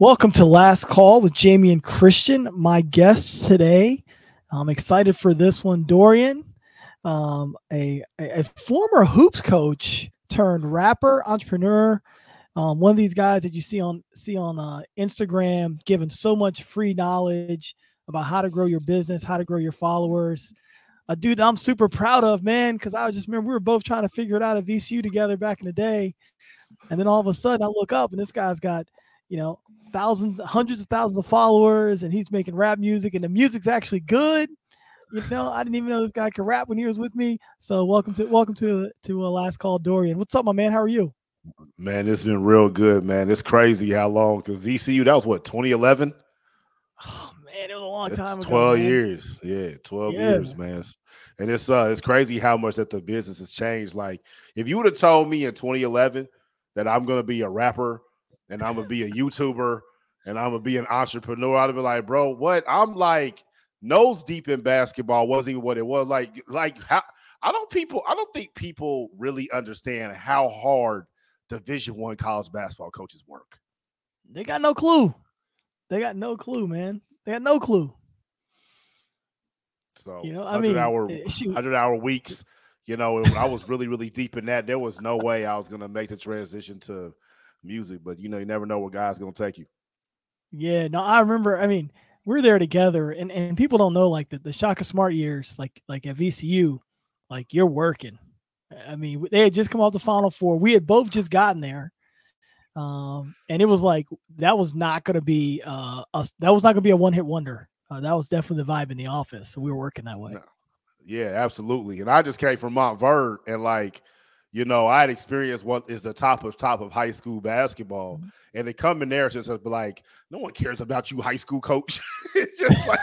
Welcome to Last Call with Jamie and Christian, my guests today. I'm excited for this one. Dorian, a former hoops coach turned rapper, entrepreneur, one of these guys that you see on Instagram, giving so much free knowledge about how to grow your business, how to grow your followers. A dude that I'm super proud of, man, because I just remember we were both trying to figure it out at VCU together back in the day. And then all of a sudden I look up and this guy's got, you know, thousands, hundreds of thousands of followers, and he's making rap music, and the music's actually good. You know, I didn't even know this guy could rap when he was with me. So welcome to Last Call, Dorian. What's up, my man? How are you? Man, it's been real good, man. It's crazy how long the VCU, that was what, 2011? Oh man, it was a long time ago. 12 years. Yeah, 12 years, man. And it's crazy how much that the business has changed. Like, if you would have told me in 2011 that I'm going to be a rapper and I'm going to be a YouTuber and I'm going to be an entrepreneur, I'd have been like, bro, what? I'm like nose deep in basketball. Wasn't even what it was. Like how I don't think people really understand how hard Division I college basketball coaches work. They got no clue. They got no clue, man. They got no clue. So, you know, I mean, 100-hour weeks, you know, and I was really, really deep in that. There was no way I was going to make the transition to music, but, you know, you never know where God's going to take you. Yeah, no, I remember, I mean, we're there together, and people don't know, like, the Shaka Smart years, like at VCU, like, you're working. I mean, they had just come off the Final Four. We had both just gotten there. And it was like, that was not going to be a one-hit wonder. That was definitely the vibe in the office. So we were working that way. Yeah, absolutely. And I just came from Montverde, and like, you know, I had experienced what is the top of high school basketball. Mm-hmm. And they come in there and just like, no one cares about you, high school coach. It's just like,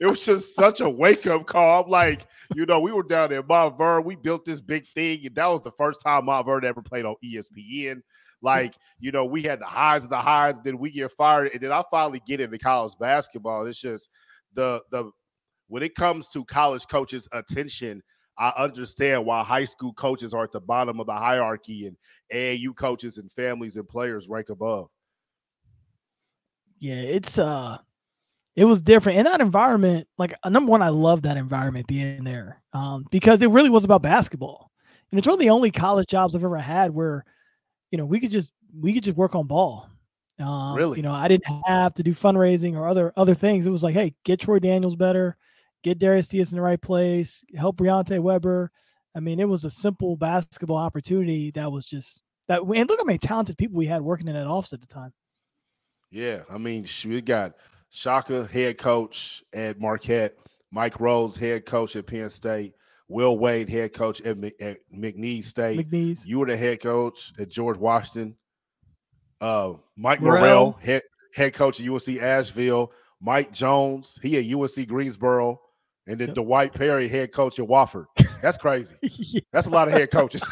it was just such a wake-up call. I'm like, you know, we were down there in Montverde. We built this big thing, and that was the first time Montverde ever played on ESPN. Like, you know, we had the highs of the highs, then we get fired, and then I finally get into college basketball. It's just the when it comes to college coaches' attention, I understand why high school coaches are at the bottom of the hierarchy and AAU coaches and families and players rank above. Yeah, it was different. And that environment, like, number one, I love that environment being there because it really was about basketball. And it's one of the only college jobs I've ever had where, you know, we could just work on ball. Really? You know, I didn't have to do fundraising or other things. It was like, hey, get Troy Daniels better, get Darius Theus in the right place, help Briante Weber. I mean, it was a simple basketball opportunity that was just that. And look how many talented people we had working in that office at the time. Yeah, I mean, we got Shaka, head coach at Marquette, Mike Rhoades, head coach at Penn State, Will Wade, head coach at McNeese State. McNeese. You were the head coach at George Washington. Mike Morrell, head coach at UNC Asheville. Mike Jones, he at UNC Greensboro. And then Dwight Perry, head coach at Wofford. That's crazy. Yeah. That's a lot of head coaches.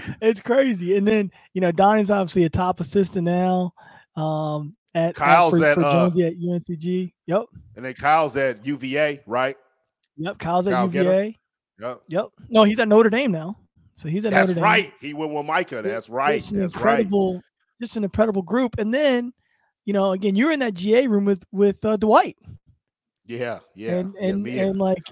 It's crazy. And then, you know, Donnie's obviously a top assistant now. Kyle's at Jonesy at UNCG. Yep. And then Kyle's at UVA, right? Yep, Kyle's at UVA. Yep. No, he's at Notre Dame now. So he's at Notre Dame. That's right. He went with Micah. That's right. Just an incredible group. And then, you know, again, you're in that GA room with Dwight. Yeah. And I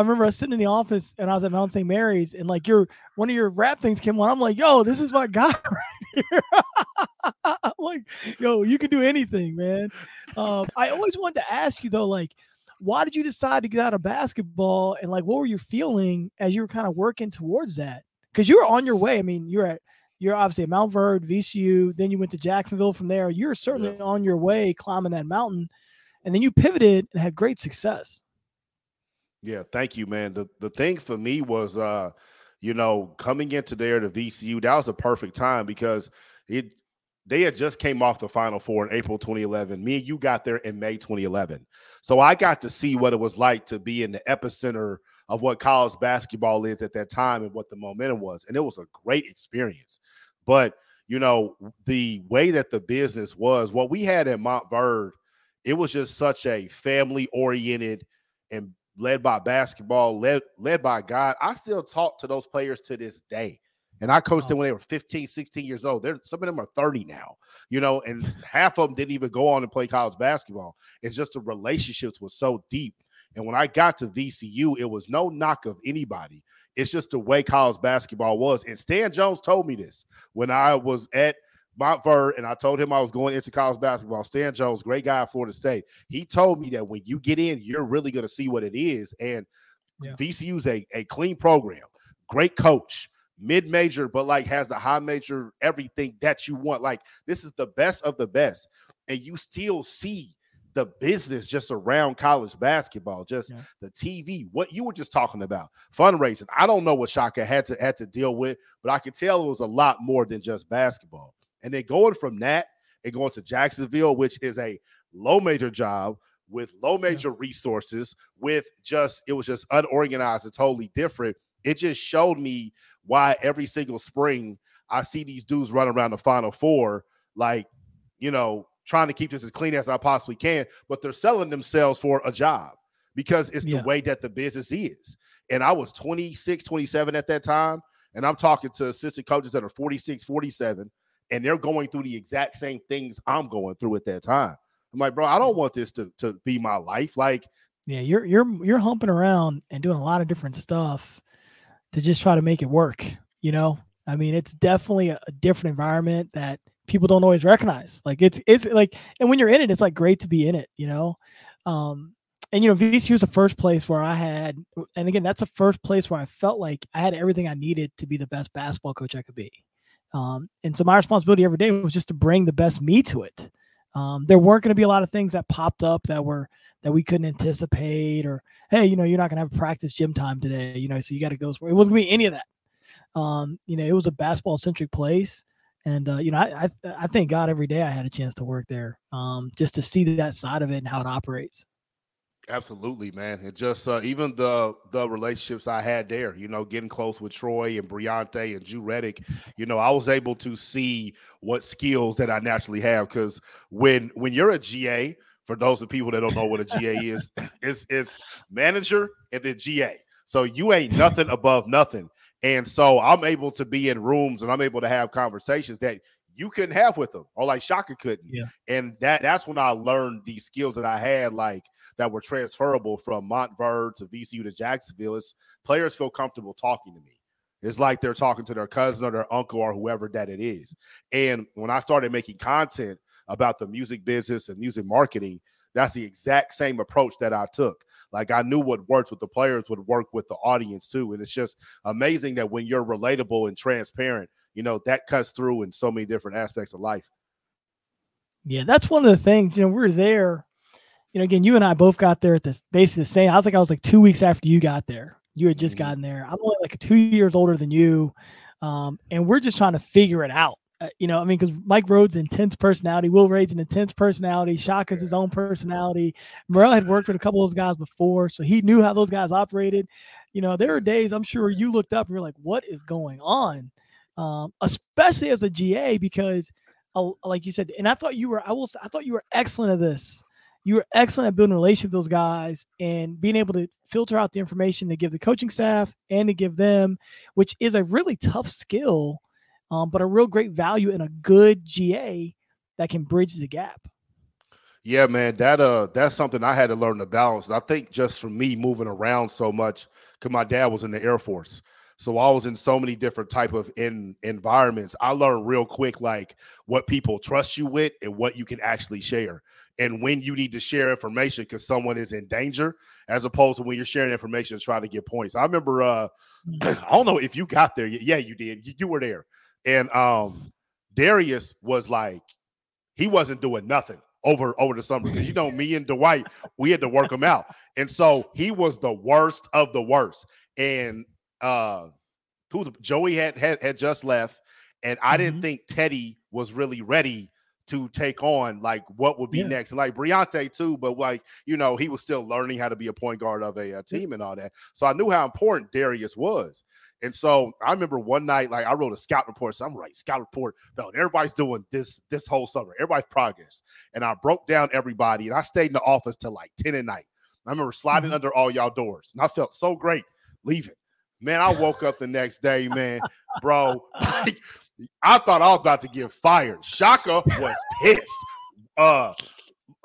remember I was sitting in the office and I was at Mount St. Mary's, and like one of your rap things came on. I'm like, yo, this is my guy right here. I'm like, yo, you can do anything, man. I always wanted to ask you though, like, why did you decide to get out of basketball, and like, what were you feeling as you were kind of working towards that? Because you were on your way. I mean, you're obviously at Montverde, VCU, then you went to Jacksonville from there. You're certainly on your way climbing that mountain, and then you pivoted and had great success. Yeah, thank you, man. The thing for me was, you know, coming into there to VCU, that was a perfect time because they had just came off the Final Four in April 2011. Me and you got there in May 2011. So I got to see what it was like to be in the epicenter of what college basketball is at that time and what the momentum was. And it was a great experience. But, you know, the way that the business was, what we had at Montverde, it was just such a family-oriented and led by basketball, led by God. I still talk to those players to this day. And I coached them when they were 15, 16 years old. Some of them are 30 now, you know, and half of them didn't even go on and play college basketball. It's just the relationships were so deep. And when I got to VCU, it was no knock of anybody. It's just the way college basketball was. And Stan Jones told me this when I was at Montverde and I told him I was going into college basketball. Stan Jones, great guy at Florida State. He told me that when you get in, you're really going to see what it is. And VCU is a clean program, great coach, mid-major, but like has the high major, everything that you want. Like this is the best of the best. And you still see the business just around college basketball, just the TV, what you were just talking about, fundraising. I don't know what Shaka had to deal with, but I could tell it was a lot more than just basketball. And then going from that and going to Jacksonville, which is a low major job with low major resources, with just, it was just unorganized and totally different. It just showed me why every single spring I see these dudes run around the Final Four, like, you know, trying to keep this as clean as I possibly can, but they're selling themselves for a job because it's the way that the business is. And I was 26, 27 at that time, and I'm talking to assistant coaches that are 46, 47, and they're going through the exact same things I'm going through at that time. I'm like, bro, I don't want this to be my life. Like, you're humping around and doing a lot of different stuff to just try to make it work. You know, I mean, it's definitely a different environment that people don't always recognize. Like it's like, and when you're in it, it's like great to be in it, you know? And, you know, VCU is the first place where I had, and again, that's the first place where I felt like I had everything I needed to be the best basketball coach I could be. And so my responsibility every day was just to bring the best me to it. There weren't going to be a lot of things that popped up that we couldn't anticipate, or, hey, you know, you're not going to have practice gym time today, you know, so you got to go. It wasn't going to be any of that. You know, it was a basketball centric place. And, you know, I thank God every day I had a chance to work there, just to see that side of it and how it operates. Absolutely, man. And just even the relationships I had there, you know, getting close with Troy and Briante and Drew Redick, you know, I was able to see what skills that I naturally have. Because when you're a GA, for those of people that don't know what a GA is, it's manager and then GA. So you ain't nothing above nothing. And so I'm able to be in rooms and I'm able to have conversations that you couldn't have with them, or like Shaka couldn't. Yeah. And that's when I learned these skills that I had, like that were transferable from Montverde to VCU to Jacksonville. It's players feel comfortable talking to me. It's like they're talking to their cousin or their uncle or whoever that it is. And when I started making content about the music business and music marketing, that's the exact same approach that I took. Like I knew what works with the players would work with the audience too. And it's just amazing that when you're relatable and transparent, you know, that cuts through in so many different aspects of life. Yeah, that's one of the things, you know, we're there. You know, again, you and I both got there at this basically the same. I was like 2 weeks after you got there. You had just gotten there. I'm only like 2 years older than you. And we're just trying to figure it out. You know, I mean, because Mike Rhoades, intense personality. Will Wade's an intense personality. Shaka's his own personality. Morrell had worked with a couple of those guys before, so he knew how those guys operated. You know, there are days I'm sure you looked up and you're like, what is going on? Especially as a GA, because like you said, and I thought you were excellent at this. You were excellent at building a relationship with those guys and being able to filter out the information to give the coaching staff and to give them, which is a really tough skill. But a real great value in a good GA that can bridge the gap. Yeah, man, that's something I had to learn to balance. And I think just for me moving around so much, because my dad was in the Air Force, so I was in so many different type of environments. I learned real quick like what people trust you with and what you can actually share, and when you need to share information because someone is in danger, as opposed to when you're sharing information to try to get points. I remember, I don't know if you got there. Yeah, you did. You were there. And Darius was like, he wasn't doing nothing over the summer. Because, you know, me and Dwight, we had to work him out. And so he was the worst of the worst. And Joey had just left. And I didn't think Teddy was really ready to take on, like, what would be next. Like, Briante, too. But, like, you know, he was still learning how to be a point guard of a team and all that. So I knew how important Darius was. And so I remember one night, like I wrote a scout report. So I'm writing scout report about everybody's doing this whole summer, everybody's progress. And I broke down everybody and I stayed in the office till like 10 at night. And I remember sliding under all y'all doors and I felt so great leaving. Man, I woke up the next day, man, bro. Like, I thought I was about to get fired. Shaka was pissed.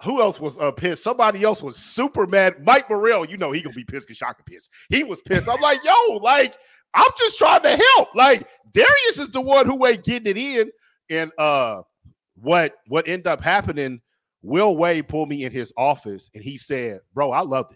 Who else was pissed? Somebody else was super mad. Mike Morrell, you know he gonna be pissed because Shaka pissed. He was pissed. I'm like, yo, like, I'm just trying to help. Like, Darius is the one who ain't getting it in. And what ended up happening, Will Wade pulled me in his office and he said, bro, I loved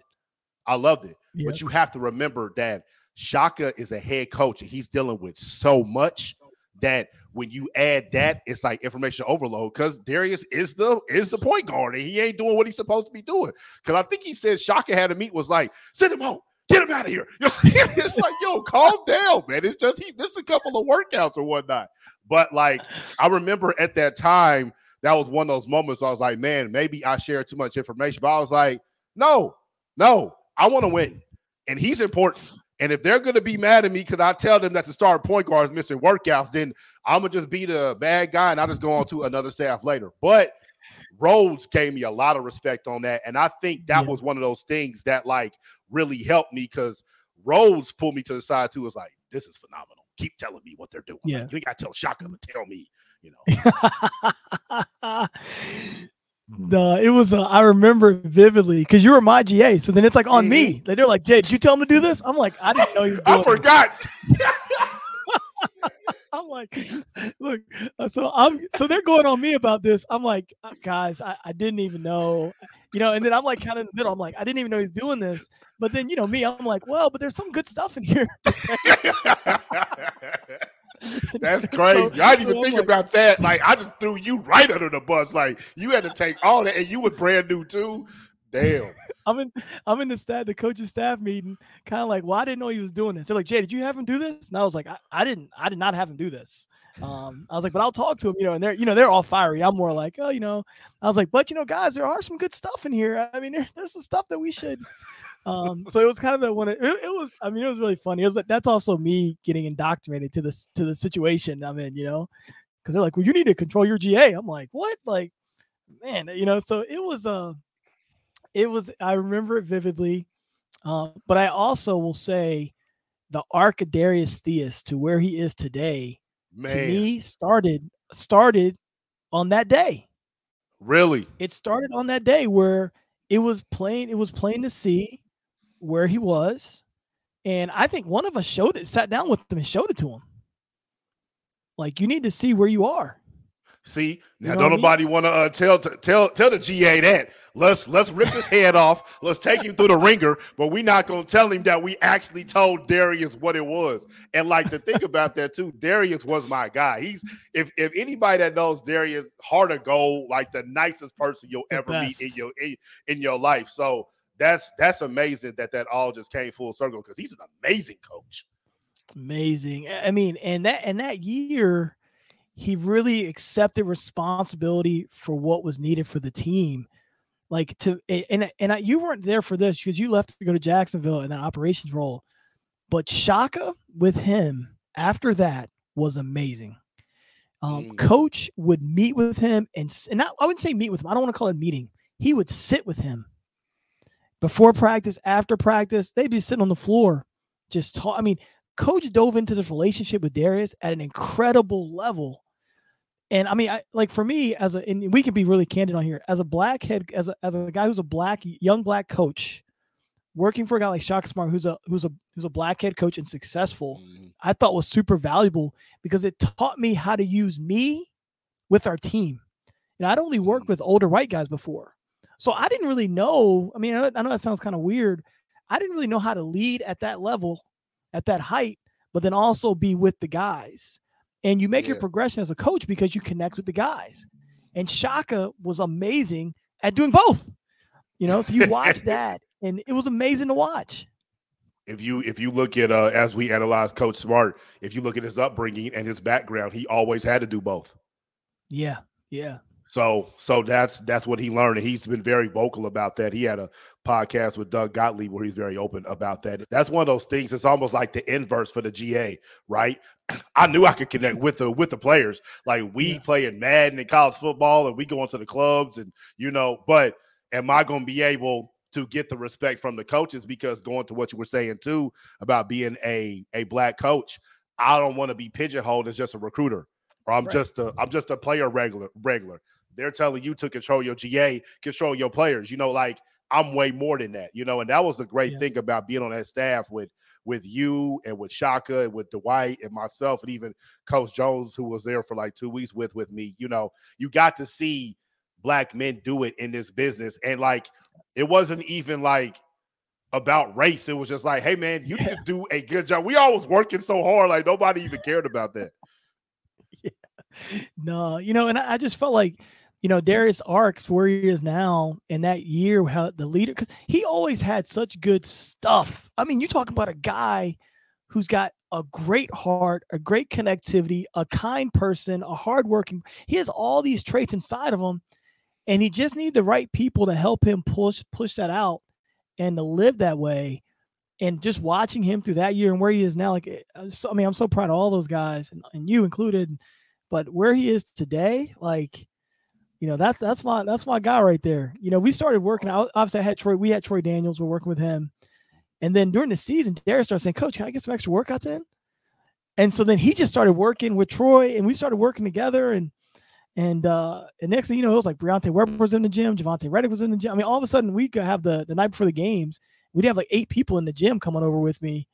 it. Yeah. But you have to remember that Shaka is a head coach and he's dealing with so much that when you add that, it's like information overload because Darius is the point guard and he ain't doing what he's supposed to be doing. Because I think he said Shaka had a meet was like, send him home. Get him out of here. It's like, yo, calm down, man. It's just this is a couple of workouts or whatnot. But, like, I remember at that time, that was one of those moments I was like, man, maybe I shared too much information. But I was like, no, I want to win. And he's important. And if they're going to be mad at me because I tell them that the starting point guard is missing workouts, then I'm going to just be the bad guy and I'll just go on to another staff later. But Rhoades gave me a lot of respect on that. And I think that was one of those things that, like, really helped me because Rhoades pulled me to the side too. It's like, this is phenomenal. Keep telling me what they're doing. Yeah. Like, you got to tell Shaka to tell me, you know. I remember vividly because you were my GA. So then it's like on me. They're like, Jay, did you tell him to do this? I'm like, I didn't know you were doing this. I forgot. I'm like, look, so they're going on me about this. I'm like, guys, I didn't even know, you know, and then I'm like kind of in the middle. I'm like, I didn't even know he's doing this. But then, you know, me, I'm like, well, but there's some good stuff in here. That's crazy. I didn't even think about that. Like, I just threw you right under the bus. Like, you had to take all that, and you were brand new too. Damn. I'm in the coach's staff meeting, kind of like, well, I didn't know he was doing this. They're like, Jay, did you have him do this? And I was like, I did not have him do this. I was like, but I'll talk to him, you know, and they're all fiery. I'm more like, oh, you know, I was like, but you know, guys, there are some good stuff in here. I mean, there's some stuff that we should. So it was kind of that one. It was really funny. It was like, that's also me getting indoctrinated to the situation I'm in, you know, because they're like, well, you need to control your GA. I'm like, what? Like, man, you know, so it was, I remember it vividly. But I also will say the arc of Darius Theus to where he is today, man, to me started on that day. Really? It started on that day where it was plain to see where he was. And I think one of us showed it, sat down with him and showed it to him. Like, you need to see where you are. See, now don't nobody want to tell the GA that. Let's rip his head off. Let's take him through the ringer, but we're not going to tell him that we actually told Darius what it was. And like, to think about that too, Darius was my guy. He's if anybody that knows Darius, heart of gold, like the nicest person you'll ever meet in your life. So that's amazing that all just came full circle because he's an amazing coach. Amazing. I mean, and that year, he really accepted responsibility for what was needed for the team. Like you weren't there for this because you left to go to Jacksonville in the operations role, but Shaka with him after that was amazing. Coach would meet with him and I wouldn't say meet with him. I don't want to call it a meeting. He would sit with him before practice, after practice, they'd be sitting on the floor. Just talk. I mean, Coach dove into this relationship with Darius at an incredible level. And I mean, and we can be really candid on here as a black head, as a guy who's a young black coach working for a guy like Shaka Smart, who's a black head coach and successful, I thought was super valuable because it taught me how to use me with our team. And I'd only worked with older white guys before. So I didn't really know. I mean, I know that sounds kind of weird. I didn't really know how to lead at that level, at that height, but then also be with the guys. And you make your progression as a coach because you connect with the guys. And Shaka was amazing at doing both. You know, so you watch that, and it was amazing to watch. If you look at, as we analyze Coach Smart, if you look at his upbringing and his background, he always had to do both. Yeah, yeah. So that's what he learned. And he's been very vocal about that. He had a podcast with Doug Gottlieb where he's very open about that. That's one of those things. It's almost like the inverse for the GA, right? I knew I could connect with the players. Like we playing Madden in college football and we going to the clubs and, you know, but am I going to be able to get the respect from the coaches, because going to what you were saying too about being a black coach, I don't want to be pigeonholed as just a recruiter, or I'm just a player regular. They're telling you to control your GA, control your players. You know, like, I'm way more than that, you know, and that was the great thing about being on that staff with you and with Shaka and with Dwight and myself and even Coach Jones, who was there for like 2 weeks with me. You know, you got to see black men do it in this business. And like, it wasn't even like about race. It was just like, hey, man, you can do a good job. We always working so hard. Like, nobody even cared about that. No, you know, and I just felt like, you know, Darius' arc 4 years now, and that year, how the leader, because he always had such good stuff. I mean, you're talking about a guy who's got a great heart, a great connectivity, a kind person, a hardworking. He has all these traits inside of him, and he just needs the right people to help him push that out and to live that way. And just watching him through that year and where he is now, like, I mean, I'm so proud of all those guys, and you included. But where he is today, like, you know, that's my guy right there. You know, we started working. Obviously, we had Troy Daniels. We're working with him. And then during the season, Darius started saying, Coach, can I get some extra workouts in? And so then he just started working with Troy, and we started working together. And next thing you know, it was like Briante Weber was in the gym. Javante Redick was in the gym. I mean, all of a sudden, we could have the night before the games, we'd have like 8 people in the gym coming over with me.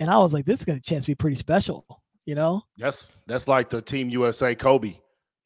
And I was like, this is going to chance to be pretty special. You know, that's like the Team USA Kobe,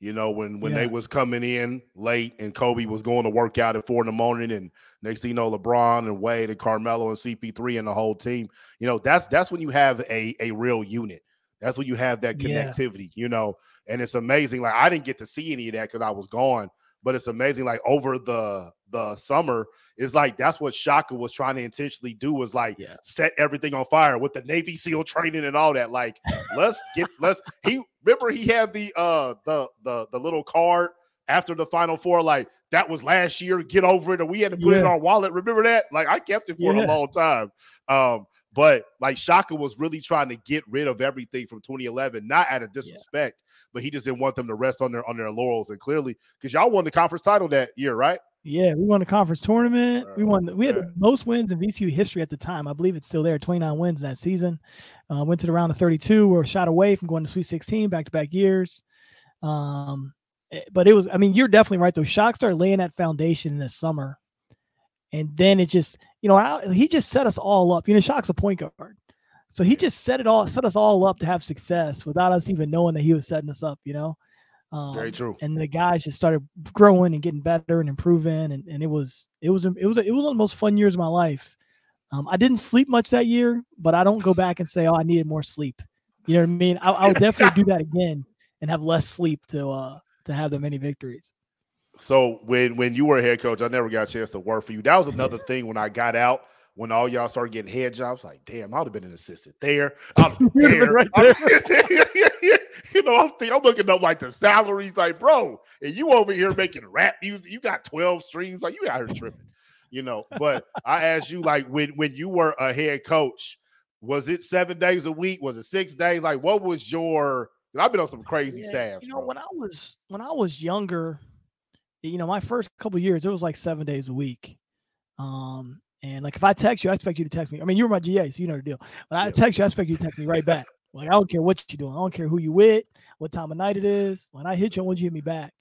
you know, when they was coming in late and Kobe was going to work out at 4 a.m. and next thing you know, LeBron and Wade and Carmelo and CP3 and the whole team, you know, that's when you have a real unit. That's when you have that connectivity, you know, and it's amazing. Like, I didn't get to see any of that because I was gone, but it's amazing. Like, over the summer, it's like that's what Shaka was trying to intentionally do, was like set everything on fire with the Navy SEAL training and all that. Like, he had the little card after the Final Four, like, that was last year, get over it, and we had to put it in our wallet. Remember that? Like, I kept it for a long time. But like, Shaka was really trying to get rid of everything from 2011, not out of disrespect, but he just didn't want them to rest on their laurels. And clearly, because y'all won the conference title that year, right? Yeah, we won the conference tournament. We had the most wins in VCU history at the time. I believe it's still there, 29 wins that season. Went to the round of 32. We were shot away from going to Sweet 16 back-to-back years. But it was, I mean, you're definitely right, though. Shaka started laying that foundation in the summer. And then it just, you know, he just set us all up. You know, Shaka's a point guard. So he just set us all up to have success without us even knowing that he was setting us up, you know. Very true. And the guys just started growing and getting better and improving. And it was one of the most fun years of my life. I didn't sleep much that year, but I don't go back and say, oh, I needed more sleep. You know what I mean? I would definitely do that again and have less sleep to have that many victories. So when you were a head coach, I never got a chance to work for you. That was another thing when I got out, when all y'all started getting head jobs, like, damn, I would have been an assistant there. I would have been right there. You know, I'm looking up like the salaries, like, bro, and you over here making rap music. You got 12 streams. Like, you out here tripping, you know. But I asked you, like, when you were a head coach, was it 7 days a week? Was it 6 days? Like, what was your? I've been on some crazy staffs. You know, bro. When I was younger, you know, my first couple of years, it was like 7 days a week. And like, if I text you, I expect you to text me. I mean, you were my GA, so you know the deal. When I text you, I expect you to text me right back. Like, I don't care what you're doing. I don't care who you with, what time of night it is. When I hit you, I want you to hit me back.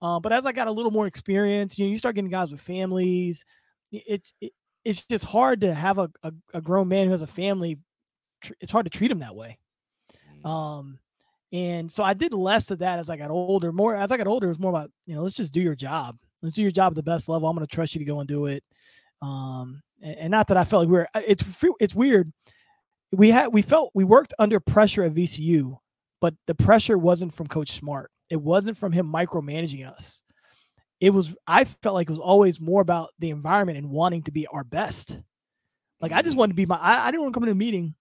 But as I got a little more experience, you know, you start getting guys with families. It's just hard to have a grown man who has a family. It's hard to treat him that way. And so I did less of that as I got older. It was more about, you know, let's just do your job. Let's do your job at the best level. I'm going to trust you to go and do it. And not that I felt like it's weird. We worked under pressure at VCU, but the pressure wasn't from Coach Smart. It wasn't from him micromanaging us. I felt like it was always more about the environment and wanting to be our best. Like, I just wanted to be I didn't want to come in a meeting.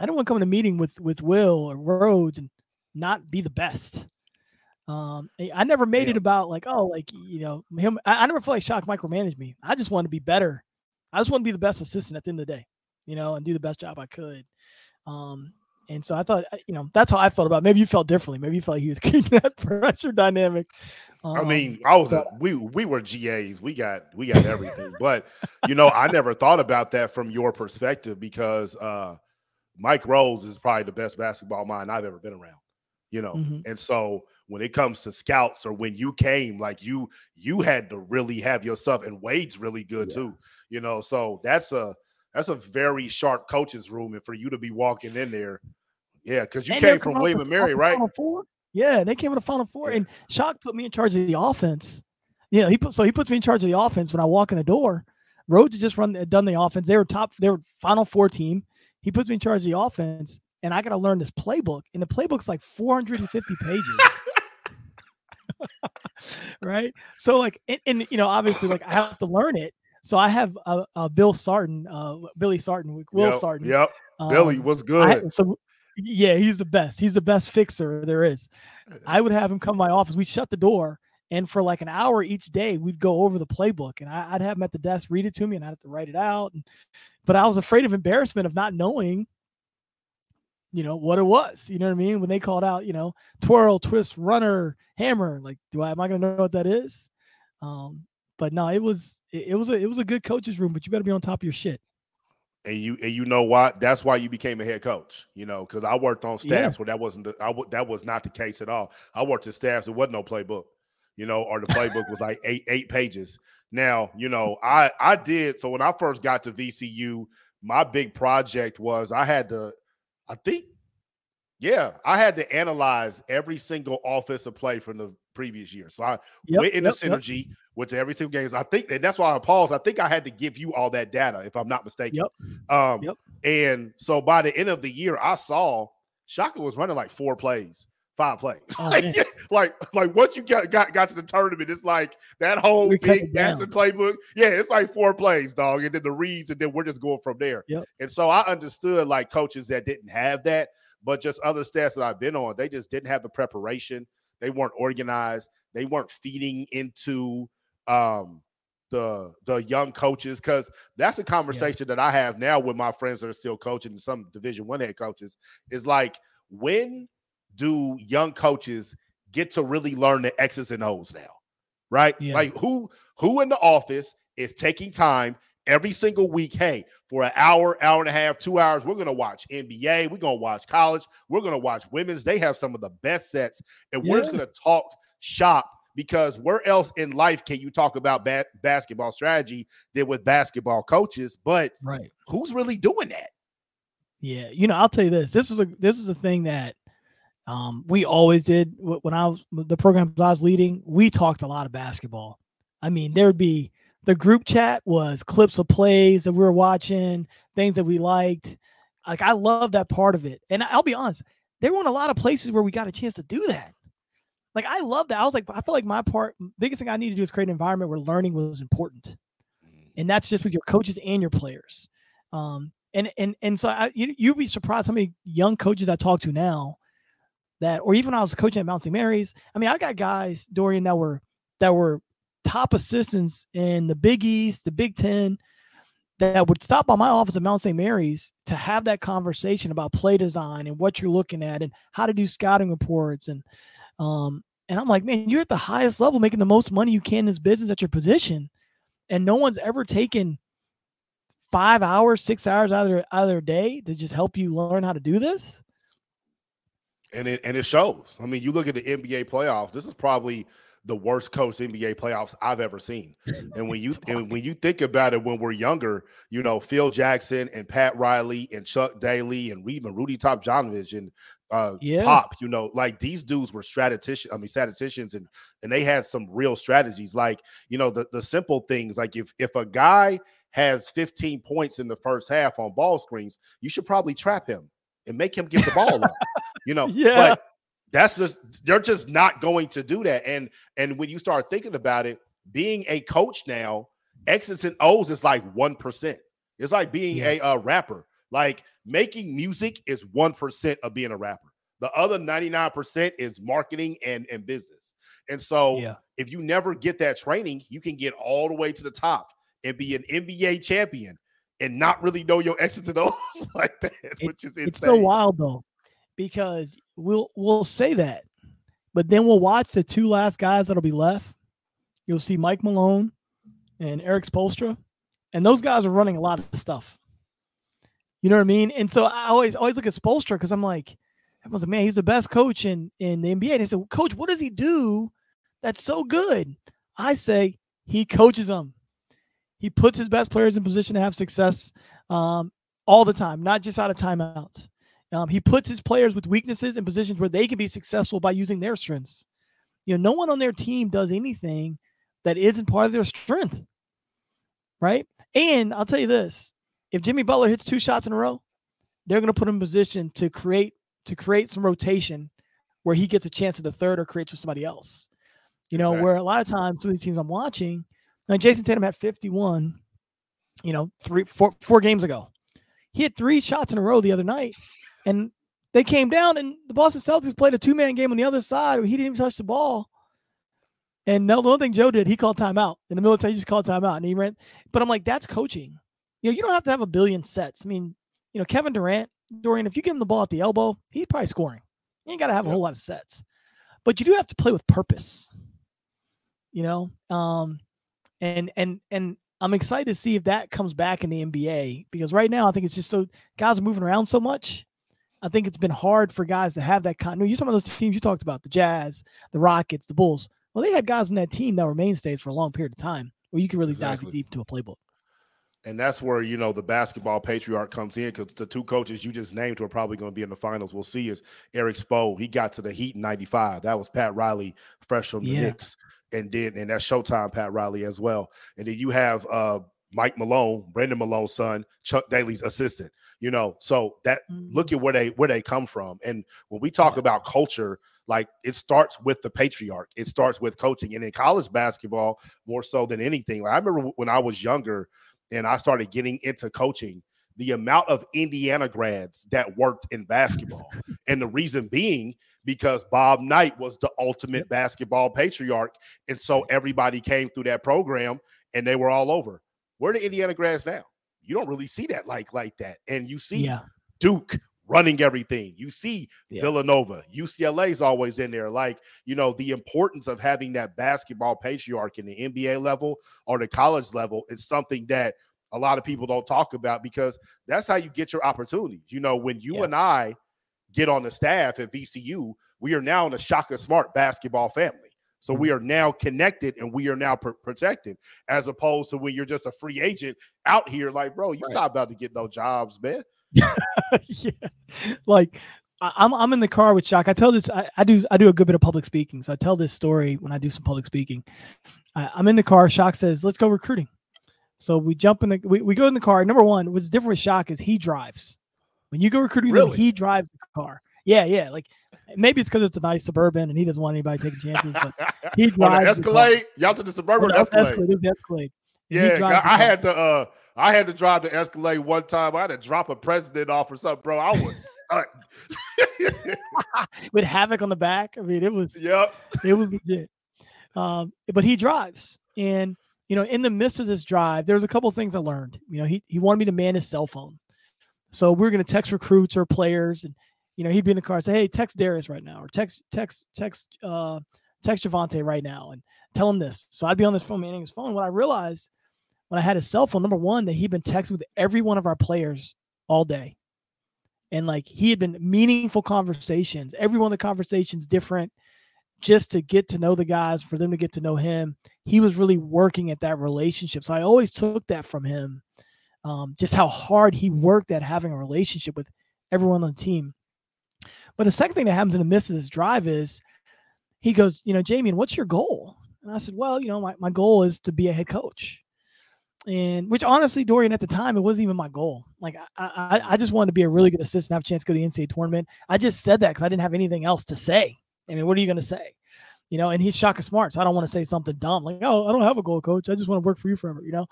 I don't want to come in a meeting with Will or Rhoades and not be the best. I never made it about like, oh, like, you know, him. I never felt like Shaka micromanaged me. I just wanted to be better. I just want to be the best assistant at the end of the day, you know, and do the best job I could. And so I thought, you know, that's how I felt about it. Maybe you felt differently. Maybe you felt like he was kicking that pressure dynamic. I mean, I was we were GAs. We got everything. But you know, I never thought about that from your perspective, because Mike Rhoades is probably the best basketball mind I've ever been around. You know, and so when it comes to scouts, or when you came, like you had to really have your stuff, and Wade's really good too. You know, so that's a very sharp coach's room, and for you to be walking in there, because you came from William and Mary, right? Yeah, they came in the Final Four, and Shock put me in charge of the offense. Yeah, he puts me in charge of the offense when I walk in the door. Rhoades had just done the offense. They were Final Four team. He puts me in charge of the offense, and I got to learn this playbook. And the playbook's like 450 pages, right? So like, and you know, obviously, like I have to learn it. So I have Billy Sartin, Will Sartin. Yep, Billy was good. Yeah, he's the best. He's the best fixer there is. I would have him come to my office. We'd shut the door, and for like an hour each day, we'd go over the playbook, and I'd have him at the desk read it to me, and I'd have to write it out. But I was afraid of embarrassment of not knowing, you know, what it was. You know what I mean? When they called out, you know, twirl, twist, runner, hammer. Like, am I going to know what that is? But no, it was a good coach's room, but you better be on top of your shit. And you know what? That's why you became a head coach, you know, because I worked on staffs where that was not the case at all. I worked at staffs. There wasn't no playbook, you know, or the playbook was like eight pages. Now, you know, I did. So when I first got to VCU, my big project was I had to analyze every single offensive play from the previous year. So I went into synergy, went to every single game. So I think, and that's why I paused. I think I had to give you all that data, if I'm not mistaken. And so by the end of the year, I saw Shaka was running like 5 plays. Oh, like once you got to the tournament, it's like that whole big master playbook. Yeah, it's like 4 plays, dog, and then the reads, and then we're just going from there. And so I understood like coaches that didn't have that, but just other stats that I've been on, they just didn't have the preparation. They weren't organized. They weren't feeding into the young coaches, because that's a conversation that I have now with my friends that are still coaching and some Division I head coaches, is like, when do young coaches get to really learn the X's and O's now, right? Like who in the office is taking time every single week, hey, for an hour, hour and a half, 2 hours, we're going to watch NBA. We're going to watch college. We're going to watch women's. They have some of the best sets. And we're just going to talk shop, because where else in life can you talk about basketball strategy than with basketball coaches? But who's really doing that? Yeah. You know, I'll tell you this. This is a thing that we always did. When I was the programs I was leading, we talked a lot of basketball. I mean, there'd be the group chat was clips of plays that we were watching, things that we liked. Like, I love that part of it. And I'll be honest, there weren't a lot of places where we got a chance to do that. Like, I love that. I was like, I feel like my part, biggest thing I need to do is create an environment where learning was important. And that's just with your coaches and your players. And so you'd be surprised how many young coaches I talk to now that, or even when I was coaching at Mount St. Mary's, I mean, I got guys, Dorian, that were top assistants in the Big East, the Big Ten, that would stop by my office at Mount St. Mary's to have that conversation about play design and what you're looking at and how to do scouting reports. And I'm like, man, you're at the highest level making the most money you can in this business at your position. And no one's ever taken 5 hours, 6 hours out of their day to just help you learn how to do this. And it shows. I mean, you look at the NBA playoffs, this is probably the worst coach NBA playoffs I've ever seen. And when you think about it, when we're younger, you know, Phil Jackson and Pat Riley and Chuck Daly and even Rudy Topjanovich and Pop, you know, like these dudes were statisticians and they had some real strategies. Like, you know, the simple things, like if a guy has 15 points in the first half on ball screens, you should probably trap him and make him get the ball up, you know? But that's just, they're just not going to do that. And when you start thinking about it, being a coach now, X's and O's is like 1%. It's like being a rapper. Like, making music is 1% of being a rapper. The other 99% is marketing and business. And so if you never get that training, you can get all the way to the top and be an NBA champion and not really know your X's and O's like that, which is insane. It's so wild, though. Because we'll say that, But then we'll watch the two last guys that'll be left. You'll see Mike Malone and Eric Spoelstra. And those guys are running a lot of stuff. You know what I mean? And so I always look at Spoelstra because I'm like, everyone's like, man, he's the best coach in the NBA. And I said, well, Coach, what does he do that's so good? I say he coaches them. He puts his best players in position to have success all the time, not just out of timeouts. He puts his players with weaknesses in positions where they can be successful by using their strengths. You know, no one on their team does anything that isn't part of their strength, right? And I'll tell you this, if Jimmy Butler hits two shots in a row, they're going to put him in position to create some rotation where he gets a chance at the third or creates with somebody else. You know, where a lot of times some of these teams I'm watching, like Jason Tatum had 51, you know, four games ago. He had three shots in a row the other night, and they came down, and the Boston Celtics played a two-man game on the other side where he didn't even touch the ball. And the only thing Joe did, he called timeout. In the middle of the time, he just called timeout, and he ran. But I'm like, that's coaching. You know, you don't have to have a billion sets. I mean, you know, Kevin Durant, Dorian, if you give him the ball at the elbow, he's probably scoring. You ain't got to have a whole lot of sets. But you do have to play with purpose. You know, and I'm excited to see if that comes back in the NBA, because right now I think it's just so guys are moving around so much. I think it's been hard for guys to have that continuity. You're talking about those teams you talked about, the Jazz, the Rockets, the Bulls. Well, they had guys on that team that were mainstays for a long period of time where you can really dive deep into a playbook. And that's where, you know, the basketball patriarch comes in, because the two coaches you just named who are probably going to be in the finals we'll see is Eric Spoelstra. He got to the Heat in 95. That was Pat Riley, fresh from the Knicks. And that's Showtime Pat Riley as well. And then you have Mike Malone, Brendan Malone's son, Chuck Daly's assistant. You know, so that look at where they come from. And when we talk about culture, like, it starts with the patriarch. It starts with coaching. And in college basketball, more so than anything, like, I remember when I was younger and I started getting into coaching, the amount of Indiana grads that worked in basketball. And the reason being because Bob Knight was the ultimate basketball patriarch. And so everybody came through that program and they were all over. Where are the Indiana grads now? You don't really see that like that. And you see Duke running everything. You see Villanova. UCLA is always in there. Like, you know, the importance of having that basketball patriarch in the NBA level or the college level is something that a lot of people don't talk about, because that's how you get your opportunities. You know, when you and I get on the staff at VCU, we are now in a Shaka Smart basketball family. So we are now connected and we are now protected, as opposed to when you're just a free agent out here. Like, bro, you're not about to get no jobs, man. Like, I'm in the car with Shaka. I tell this, I do a good bit of public speaking. So I tell this story when I do some public speaking. I'm in the car. Shaka says, let's go recruiting. So we jump in we go in the car. Number one, what's different with Shaka is he drives. When you go recruiting, he drives the car. Yeah. Like, maybe it's because it's a nice Suburban and he doesn't want anybody taking chances. But he drives. Escalade, y'all to the Suburban. Escalade. Yeah, I had to drive the Escalade one time. I had to drop a president off or something, bro. I was stunned. With Havoc on the back. I mean, it was legit. But he drives. And, you know, in the midst of this drive, there's a couple of things I learned. You know, he wanted me to man his cell phone. So we were going to text recruits or players, and, you know, he'd be in the car and say, hey, text Darius right now, or text Javante right now and tell him this. So I'd be on this phone, manning his phone. What I realized when I had his cell phone, number one, that he'd been texting with every one of our players all day. And, like, he had been meaningful conversations. Every one of the conversations different, just to get to know the guys, for them to get to know him. He was really working at that relationship. So I always took that from him, just how hard he worked at having a relationship with everyone on the team. But the second thing that happens in the midst of this drive is he goes, you know, Jamie, what's your goal? And I said, well, you know, my goal is to be a head coach. And which, honestly, Dorian, at the time, it wasn't even my goal. Like, I just wanted to be a really good assistant, have a chance to go to the NCAA tournament. I just said that because I didn't have anything else to say. I mean, what are you going to say? You know, and he's Shaka Smart, so I don't want to say something dumb like, oh, I don't have a goal, coach. I just want to work for you forever, you know?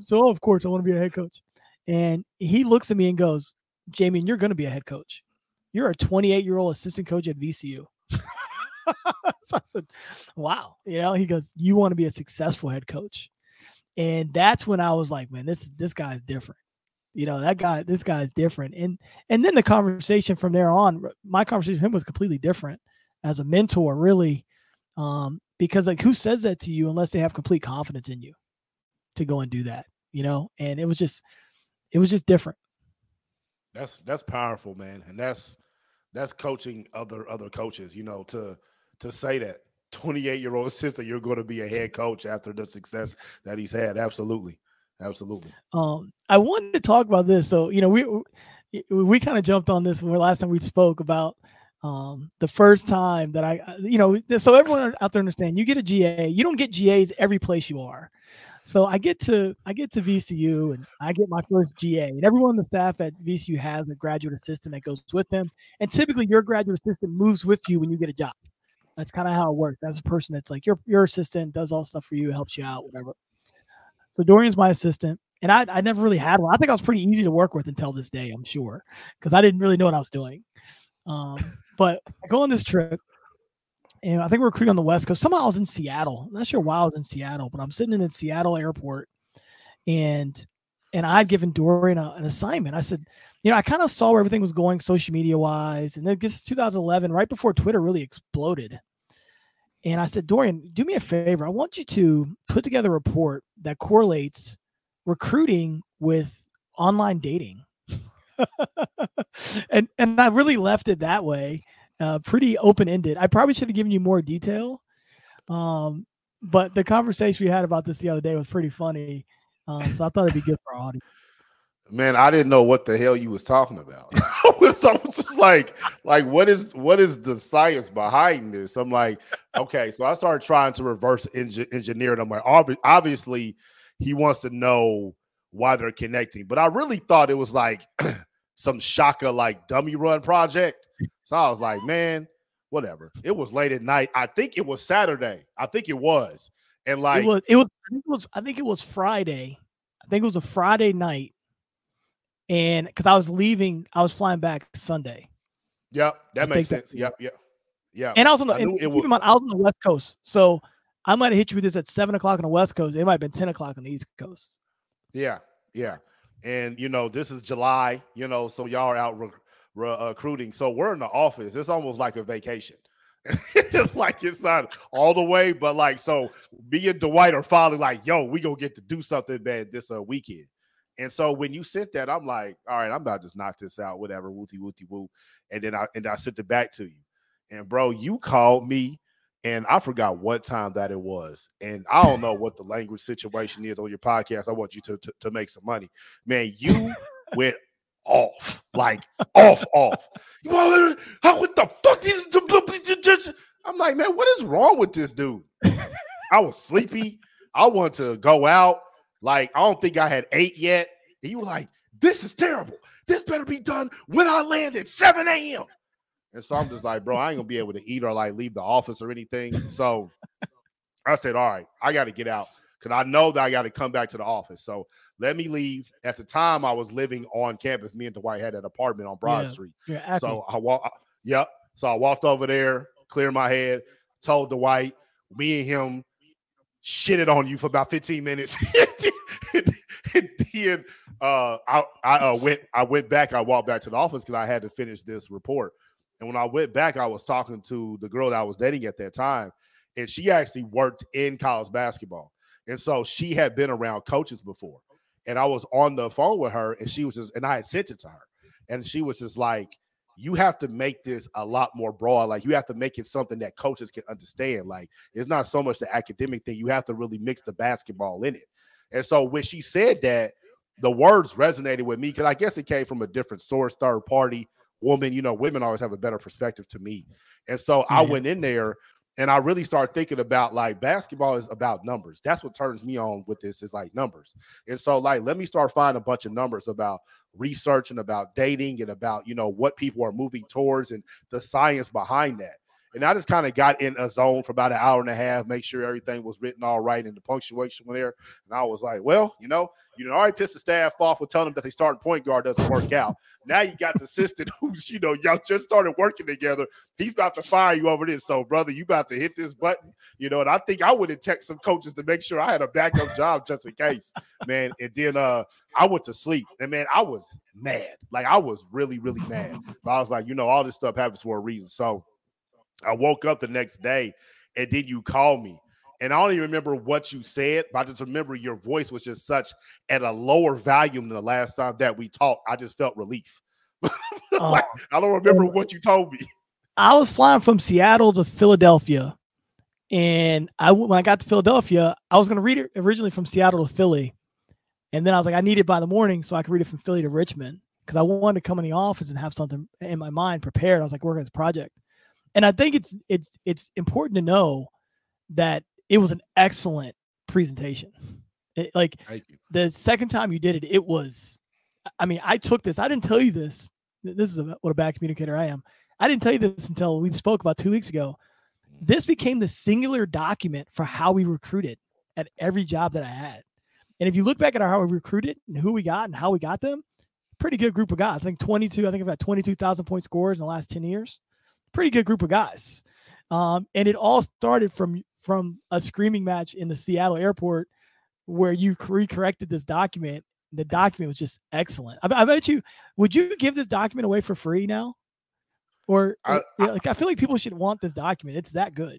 So, of course, I want to be a head coach. And he looks at me and goes, Jamie, you're going to be a head coach. You're a 28-year-old assistant coach at VCU. So I said, wow. You know, he goes, you want to be a successful head coach. And that's when I was like, man, this guy is different. You know, this guy is different. And then the conversation from there on, my conversation with him was completely different. as a mentor, really, because like who says that to you unless they have complete confidence in you to go and do that, you know? And it was just different. That's powerful, man. And that's coaching other coaches, you know, to say that 28-year-old assistant, you're going to be a head coach after the success that he's had. Absolutely. Absolutely. I wanted to talk about this. So, you know, we kind of jumped on this when last time we spoke about the first time that I, you know, so everyone out there understand, you get a GA, you don't get GAs every place you are. So I get to VCU and I get my first GA, and everyone on the staff at VCU has a graduate assistant that goes with them. And typically your graduate assistant moves with you when you get a job. That's kind of how it works. That's a person that's like your assistant, does all stuff for you, helps you out, whatever. So Dorian's my assistant, and I never really had one. I think I was pretty easy to work with until this day, I'm sure, because I didn't really know what I was doing. But I go on this trip, and I think we're recruiting on the West Coast. Somehow I was in Seattle. I'm not sure why I was in Seattle, but I'm sitting in the Seattle airport, and I had given Dorian an assignment. I said, you know, I kind of saw where everything was going social media-wise, and then this is 2011, right before Twitter really exploded. And I said, Dorian, do me a favor. I want you to put together a report that correlates recruiting with online dating. and I really left it that way, pretty open-ended. I probably should have given you more detail, but the conversation we had about this the other day was pretty funny. So I thought it'd be good for our audience. Man, I didn't know what the hell you was talking about. So I was just like, what is the science behind this? I'm like, okay. So I started trying to reverse engineer it. I'm like, obviously he wants to know why they're connecting, but I really thought it was like some Shaka, like dummy run project. So I was like, man, whatever. It was late at night. I think it was Saturday. I think it was. And like, I think it was Friday. I think it was a Friday night. And because I was flying back Sunday. Yep, that makes sense. Yep. And I was on the West Coast, so I might have hit you with this at 7:00 on the West Coast. It might have been 10:00 on the East Coast. Yeah. And you know, this is July. You know, so y'all are out recruiting. So we're in the office. It's almost like a vacation. Like it's not all the way, but like so, me and Dwight are finally like, yo, we gonna get to do something bad this weekend. And so when you sent that, I'm like, all right, I'm about to just knock this out, whatever, wooty woo. And then I sent it back to you. And, bro, you called me, and I forgot what time that it was. And I don't know what the language situation is on your podcast. I want you to make some money. Man, you went off, like off. What the fuck is this? I'm like, man, what is wrong with this dude? I was sleepy. I wanted to go out. Like, I don't think I had 8 yet. And you were like, this is terrible. This better be done when I land at 7 a.m. And so I'm just like, bro, I ain't going to be able to eat or, like, leave the office or anything. So I said, all right, I got to get out because I know that I got to come back to the office. So let me leave. At the time, I was living on campus. Me and Dwight had an apartment on Broad Street. Yeah, so I walked over there, cleared my head, told Dwight, me and him shitted on you for about 15 minutes. And then I walked back to the office because I had to finish this report. And when I went back, I was talking to the girl that I was dating at that time, and she actually worked in college basketball. And so she had been around coaches before. And I was on the phone with her, and she was just, and I had sent it to her. And she was just like, you have to make this a lot more broad. Like, you have to make it something that coaches can understand. Like, it's not so much the academic thing. You have to really mix the basketball in it. And so when she said that, the words resonated with me because I guess it came from a different source, third party, woman. You know, women always have a better perspective to me. And so I went in there and I really started thinking about, like, basketball is about numbers. That's what turns me on with this is, like, numbers. And so, like, let me start finding a bunch of numbers about research and about dating and about, you know, what people are moving towards and the science behind that. And I just kind of got in a zone for about an hour and a half, make sure everything was written all right and the punctuation was there. And I was like, well, you know, I already pissed the staff off with telling them that they starting point guard doesn't work out. Now you got the assistant who's, you know, y'all just started working together. He's about to fire you over this. So, brother, you about to hit this button, you know, and I think I would have texted some coaches to make sure I had a backup job just in case, man. And then I went to sleep. And, man, I was mad. Like, I was really, really mad. But I was like, you know, all this stuff happens for a reason. So I woke up the next day and then you called me. And I don't even remember what you said, but I just remember your voice was just such at a lower volume than the last time that we talked. I just felt relief. I don't remember what you told me. I was flying from Seattle to Philadelphia. And when I got to Philadelphia, I was going to read it originally from Seattle to Philly. And then I was like, I need it by the morning so I could read it from Philly to Richmond, because I wanted to come in the office and have something in my mind prepared. I was like working on this project. And I think it's important to know that it was an excellent presentation. The second time you did it, it was, I mean, I took this. I didn't tell you this. This is what a bad communicator I am. I didn't tell you this until we spoke about 2 weeks ago. This became the singular document for how we recruited at every job that I had. And if you look back at how we recruited and who we got and how we got them, pretty good group of guys. I think I've got 22,000 point scorers in the last 10 years. Pretty good group of guys. And it all started from a screaming match in the Seattle airport where you recorrected this document. The document was just excellent. I bet you, would you give this document away for free now? Or I feel like people should want this document. It's that good.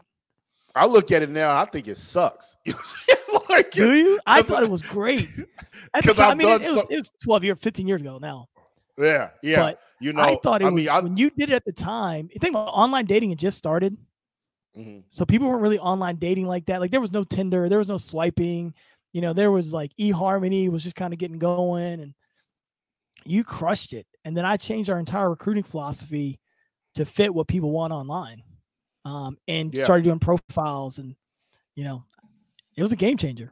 I look at it now and I think it sucks. Do you? I thought it was great. It was 15 years ago now. Yeah. But I thought when you did it at the time, think about online dating had just started. Mm-hmm. So people weren't really online dating like that. Like there was no Tinder, there was no swiping. There was like eHarmony was just kind of getting going, and you crushed it. And then I changed our entire recruiting philosophy to fit what people want online, and started doing profiles, and it was a game changer.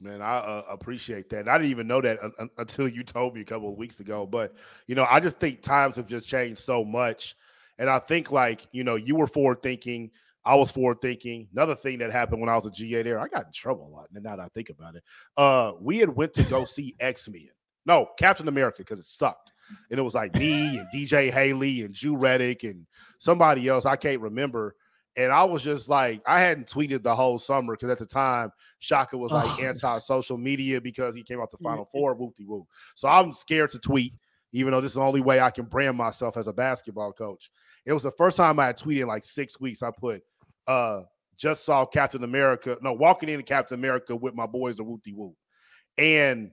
Man, I appreciate that. And I didn't even know that until you told me a couple of weeks ago. But, I just think times have just changed so much. And I think you were forward thinking. I was forward thinking. Another thing that happened when I was a GA there, I got in trouble a lot. And now that I think about it, we had went to go see X-Men. No, Captain America, because it sucked. And it was like me and DJ Haley and Drew Redick and somebody else. I can't remember. And I was just like, I hadn't tweeted the whole summer because at the time, Shaka was anti-social media because he came out the Final Four, whoop-de-whoop. So I'm scared to tweet, even though this is the only way I can brand myself as a basketball coach. It was the first time I had tweeted in like 6 weeks. I put, just saw Captain America. No, walking into Captain America with my boys, the whoop-de-whoop. And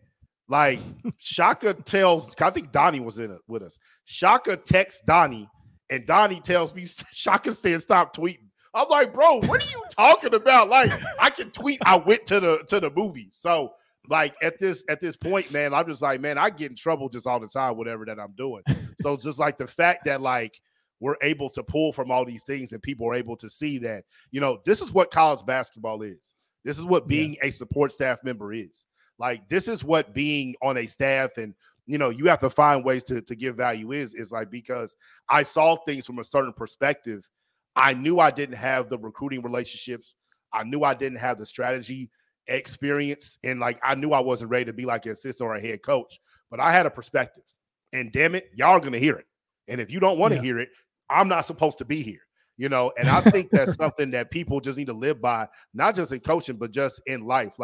Shaka tells, I think Donnie was in it with us. Shaka texts Donnie, and Donnie tells me, Shaka said, stop tweeting. I'm like, bro, what are you talking about? Like, I can tweet. I went to the movie. So, at this point, man, I'm just like, man, I get in trouble just all the time, whatever that I'm doing. So, just like the fact that we're able to pull from all these things, and people are able to see that, this is what college basketball is. This is what being a support staff member is. This is what being on a staff and you have to find ways to give value is because I saw things from a certain perspective. I knew I didn't have the recruiting relationships. I knew I didn't have the strategy experience. And I knew I wasn't ready to be an assistant or a head coach, but I had a perspective, and damn it, y'all are going to hear it. And if you don't want to hear it, I'm not supposed to be here, and I think that's something that people just need to live by, not just in coaching, but just in life.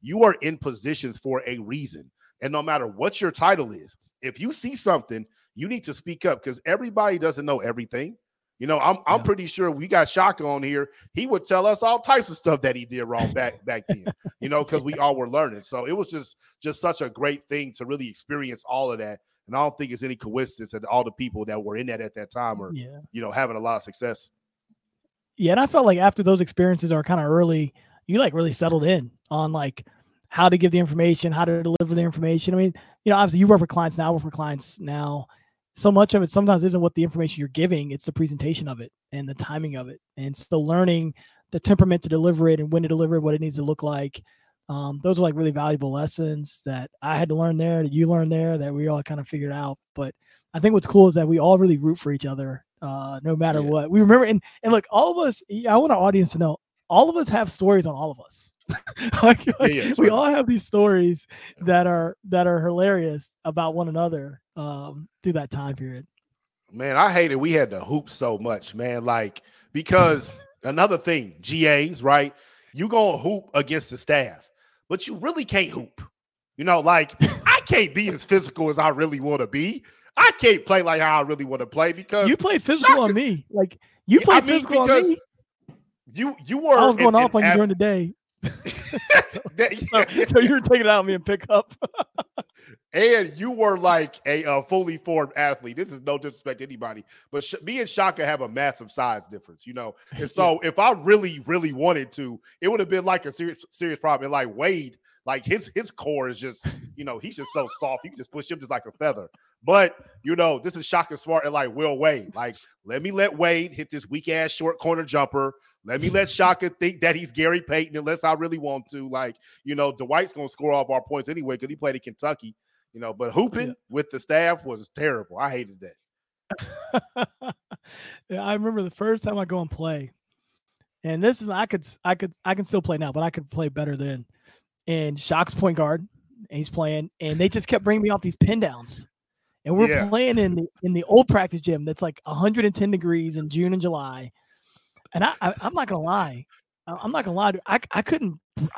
You are in positions for a reason. And no matter what your title is, if you see something, you need to speak up because everybody doesn't know everything. I'm pretty sure we got Shaka on here. He would tell us all types of stuff that he did wrong back then, because we all were learning. So it was just such a great thing to really experience all of that. And I don't think it's any coincidence that all the people that were in that at that time are, having a lot of success. Yeah. And I felt like after those experiences are kind of early, you really settled in on how to give the information, how to deliver the information. I mean, obviously you work for clients now. So much of it sometimes isn't what the information you're giving. It's the presentation of it and the timing of it. And it's the learning, the temperament to deliver it and when to deliver it, what it needs to look like. Those are really valuable lessons that I had to learn there, that you learned there, that we all kind of figured out. But I think what's cool is that we all really root for each other no matter what. We remember, and look, all of us, I want our audience to know, all of us have stories on all of us. We all have these stories that are hilarious about one another through that time period. Man, I hated we had to hoop so much, man. Because another thing, GAs, right? You gonna hoop against the staff, but you really can't hoop. I can't be as physical as I really want to be. I can't play like how I really want to play because you played physical on me. Like you played physical on me. You were. I was going off on you during the day. So you were taking it out of me and pick up. And you were like a fully formed athlete. This is no disrespect to anybody, but me and Shaka have a massive size difference, you know? And so if I really, really wanted to, it would have been like a serious problem. And like Wade, like his core is just, you know, he's just so soft. You can just push him just like a feather. But, you know, this is Shaka Smart and like Will Wade. Like, let Wade hit this weak-ass short corner jumper. Let me let Shaka think that he's Gary Payton unless I really want to. Like, you know, Dwight's going to score off our points anyway because he played at Kentucky. You know, but hooping with the staff was terrible. I hated that. Yeah, I remember the first time I go and play. And this is I can still play now, but I could play better then. And Shaq's point guard, and he's playing, and they just kept bringing me off these pin downs. And we're playing in the old practice gym that's like 110 degrees in June and July. And I'm not gonna lie. I'm not gonna lie, dude. I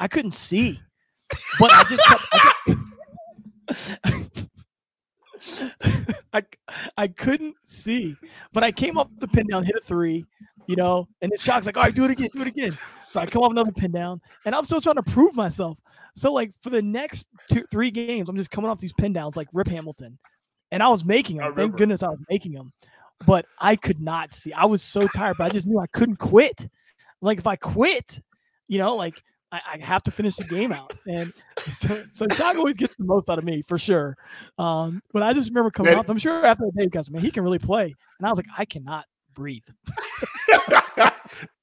couldn't see. But I just kept I couldn't see, but I came up with the pin down, hit a three, you know, and then Shaq's like, all right, do it again. So I come up another pin down, and I'm still trying to prove myself. So like for the next 2-3 games, I'm just coming off these pin downs like Rip Hamilton, and I was making them. Thank goodness I was making them, but I could not see. I was so tired, but I just knew I couldn't quit. Like if I quit, you know, like I have to finish the game out. And so Shaq always gets the most out of me for sure. But I just remember coming up. I'm sure after the day, guys, man, he can really play. And I was like, I cannot breathe.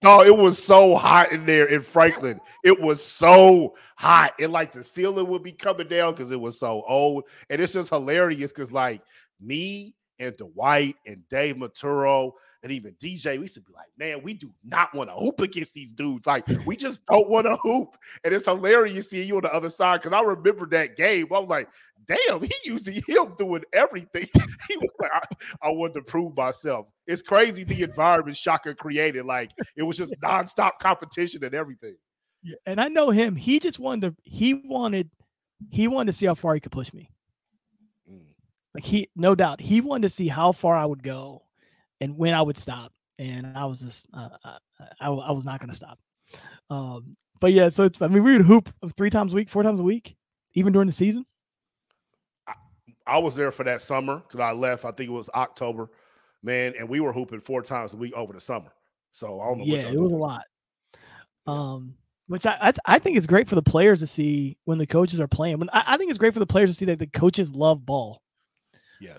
No, it was so hot in there in Franklin. It was so hot. And like the ceiling would be coming down because it was so old. And it's just hilarious because like me and Dwight and Dave Maturo and even DJ, we used to be like, man, we do not want to hoop against these dudes. Like, we just don't want to hoop. And it's hilarious seeing you on the other side because I remember that game. I was like, damn, he used to him doing everything. He was like, I wanted to prove myself. It's crazy the environment Shaka created. Like, it was just nonstop competition and everything. Yeah, and I know him. He just wanted to, he wanted to see how far he could push me. Like no doubt, he wanted to see how far I would go and when I would stop. And I was just, I was not going to stop. But yeah, so it's, I mean, we would hoop 3 times a week, 4 times a week, even during the season. I was there for that summer because I left, I think it was October, man. And we were hooping 4 times a week over the summer. So I don't know. Yeah, it was a lot. Which I think is great for the players to see when the coaches are playing. I think it's great for the players to see that the coaches love ball. Yes.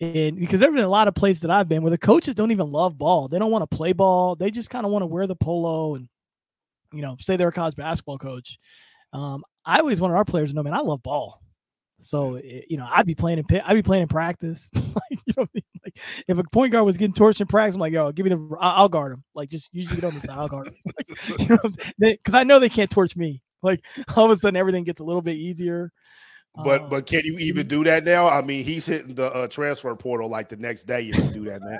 And because there've been a lot of places that I've been where the coaches don't even love ball. They don't want to play ball. They just kind of want to wear the polo and, you know, say they're a college basketball coach. I always wanted our players to know, man, I love ball. So, you know, I'd be playing in practice. Like, you know what I mean? Like if a point guard was getting torched in practice, I'm like, yo, give me the, I'll guard him. Like just usually get on the side, I'll guard him. Like, you know what I'm saying? Cause I know they can't torch me. Like all of a sudden everything gets a little bit easier. But can you even do that now? I mean, he's hitting the transfer portal like the next day if you do that now.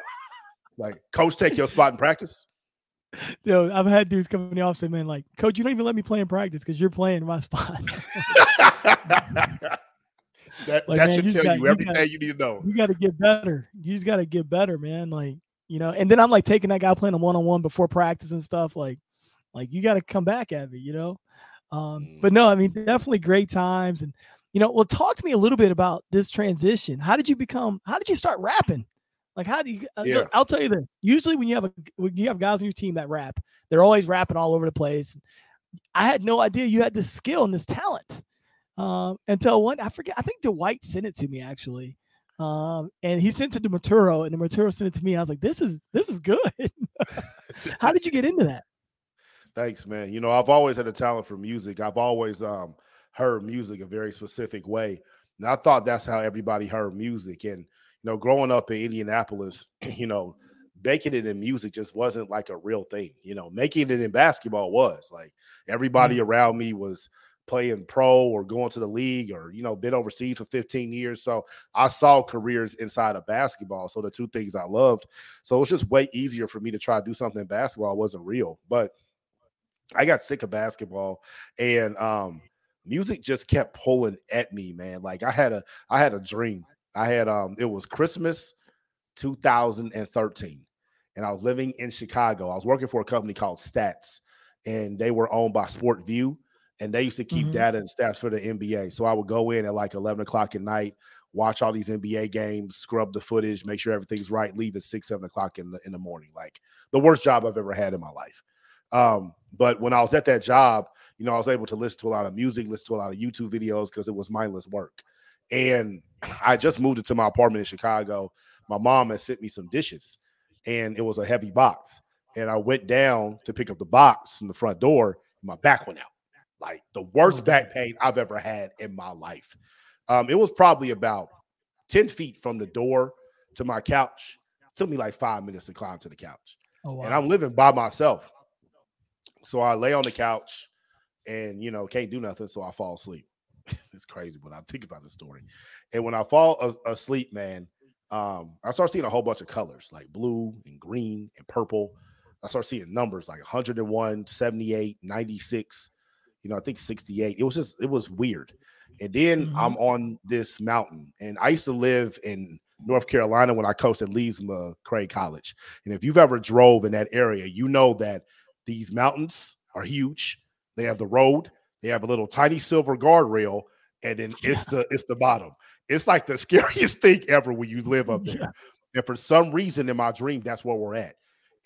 Like, coach, take your spot in practice. Yo, I've had dudes come in the office and man, like, coach, you don't even let me play in practice because you're playing my spot. That should tell you everything you need to know. You got to get better. You just got to get better, man. Like, you know, and then I'm like taking that guy playing a one-on-one before practice and stuff. Like you got to come back at me, you know? But no, I mean, definitely great times. And, you know, well, talk to me a little bit about this transition. How did you start rapping? Like, how do you, look, I'll tell you this. Usually when you have guys on your team that rap, they're always rapping all over the place. I had no idea you had this skill and this talent. Until one, I forget, I think Dwight sent it to me actually. And he sent it to Maturo and Maturo sent it to me. I was like, this is good. How did you get into that? Thanks, man. You know, I've always had a talent for music. I've always, heard music a very specific way. And I thought that's how everybody heard music. And, you know, growing up in Indianapolis, you know, making it in music just wasn't like a real thing. You know, making it in basketball was like everybody around me was playing pro or going to the league or, you know, been overseas for 15 years. So I saw careers inside of basketball. So the two things I loved. So it was just way easier for me to try to do something in basketball. It wasn't real, but I got sick of basketball and, music just kept pulling at me, man. Like I had a dream I had it was Christmas 2013, and I was living in Chicago. I was working for a company called Stats, and they were owned by SportView, and they used to keep data and stats for the NBA. So I would go in at like 11 o'clock at night, watch all these NBA games, scrub the footage, make sure everything's right, leave at 6, 7 o'clock in the morning. Like the worst job I've ever had in my life. But when I was at that job, you know, I was able to listen to a lot of music, listen to a lot of YouTube videos because it was mindless work. And I just moved into my apartment in Chicago. My mom had sent me some dishes, and it was a heavy box. And I went down to pick up the box from the front door. And my back went out. Like the worst back pain I've ever had in my life. It was probably about 10 feet from the door to my couch. It took me like 5 minutes to climb to the couch. Oh, wow. And I'm living by myself. So I lay on the couch and, you know, can't do nothing. So I fall asleep. It's crazy when I think about the story. And when I fall asleep, man, I start seeing a whole bunch of colors like blue and green and purple. I start seeing numbers like 101, 78, 96, you know, I think 68. It was weird. And then I'm on this mountain, and I used to live in North Carolina when I coached at Leesma Craig College. And if you've ever drove in that area, you know that these mountains are huge. They have the road. They have a little tiny silver guardrail, and then it's the bottom. It's like the scariest thing ever when you live up there. Yeah. And for some reason in my dream, that's where we're at.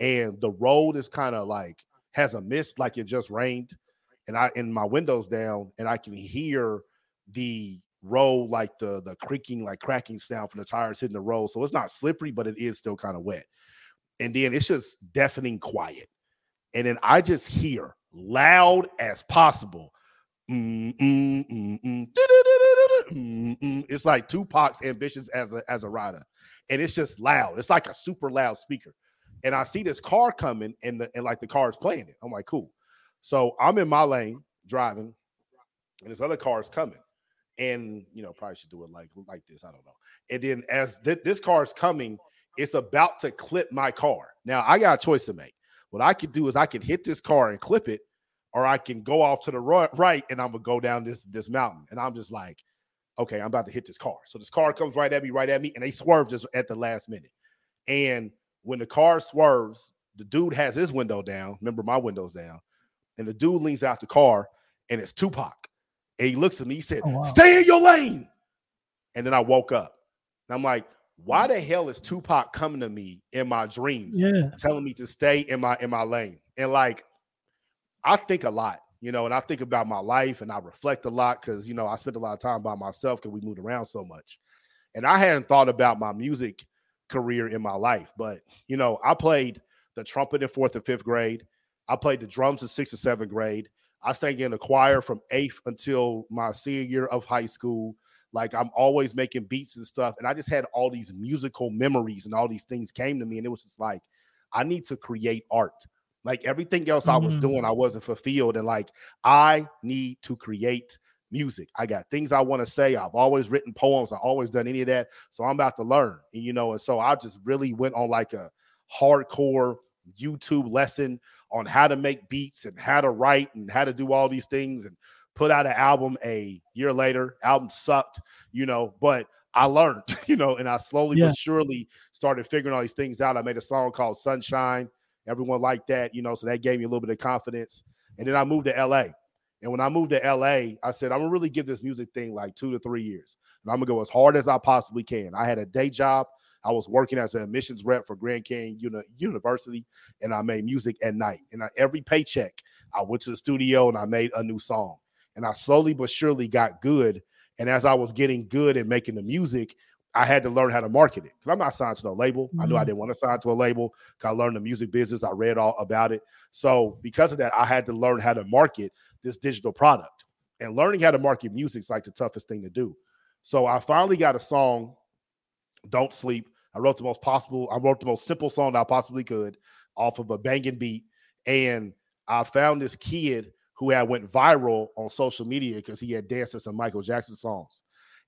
And the road is kind of like has a mist, like it just rained. And my window's down, and I can hear the road, like the creaking, like cracking sound from the tires hitting the road. So it's not slippery, but it is still kind of wet. And then it's just deafening quiet. And then I just hear loud as possible. It's like Tupac's Ambitions as a Rider. And it's just loud. It's like a super loud speaker. And I see this car coming, and like the car is playing it. I'm like, cool. So I'm in my lane driving, and this other car is coming. And, you know, probably should do it like this. I don't know. And then as this car is coming, it's about to clip my car. Now, I got a choice to make. What I could do is I could hit this car and clip it, or I can go off to the right, and I'm going to go down this mountain. And I'm just like, okay, I'm about to hit this car. So this car comes right at me, and they swerve just at the last minute. And when the car swerves, the dude has his window down. Remember, my window's down. And the dude leans out the car, and it's Tupac. And he looks at me. He said, oh, wow. Stay in your lane. And then I woke up. And I'm like, why the hell is Tupac coming to me in my dreams, telling me to stay in my lane? And, like, I think a lot, you know, and I think about my life, and I reflect a lot because, you know, I spent a lot of time by myself because we moved around so much. And I hadn't thought about my music career in my life. But, you know, I played the trumpet in 4th and 5th grade. I played the drums in 6th and 7th grade. I sang in a choir from 8th until my senior year of high school. Like, I'm always making beats and stuff. And I just had all these musical memories, and all these things came to me. And it was just like, I need to create art. Like, everything else I was doing, I wasn't fulfilled. And, like, I need to create music. I got things I want to say. I've always written poems. I've always done any of that. So I'm about to learn, and, you know, and so I just really went on like a hardcore YouTube lesson on how to make beats and how to write and how to do all these things, and put out an album a year later. Album sucked, you know, but I learned, you know, and I slowly but surely started figuring all these things out. I made a song called Sunshine. Everyone liked that, you know, so that gave me a little bit of confidence. And then I moved to LA. And when I moved to LA, I said, I'm gonna really give this music thing like 2 to 3 years. And I'm gonna go as hard as I possibly can. I had a day job. I was working as an admissions rep for Grand Canyon University, and I made music at night. And every paycheck, I went to the studio and I made a new song. And I slowly but surely got good. And as I was getting good and making the music, I had to learn how to market it. Because I'm not signed to no label. I knew I didn't want to sign to a label. I learned the music business. I read all about it. So because of that, I had to learn how to market this digital product. And learning how to market music is like the toughest thing to do. So I finally got a song, Don't Sleep. I wrote the most simple song I possibly could off of a banging beat. And I found this kid who had went viral on social media because he had danced to some Michael Jackson songs.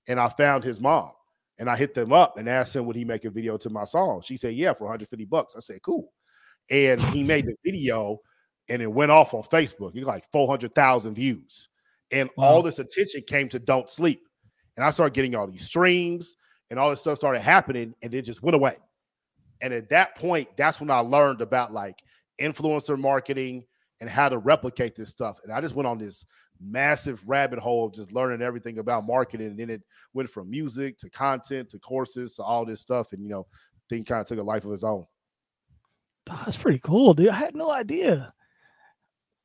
And I found his mom, and I hit them up and asked him, would he make a video to my song? She said, yeah, for $150. I said, cool. And he made the video, and it went off on Facebook. He got like 400,000 views. And all this attention came to Don't Sleep. And I started getting all these streams. and all this stuff started happening, and it just went away. And at that point, that's when I learned about like influencer marketing and how to replicate this stuff. And I just went on this massive rabbit hole of just learning everything about marketing. And then it went from music to content to courses to all this stuff. And, you know, thing kind of took a life of its own. That's pretty cool, dude. I had no idea.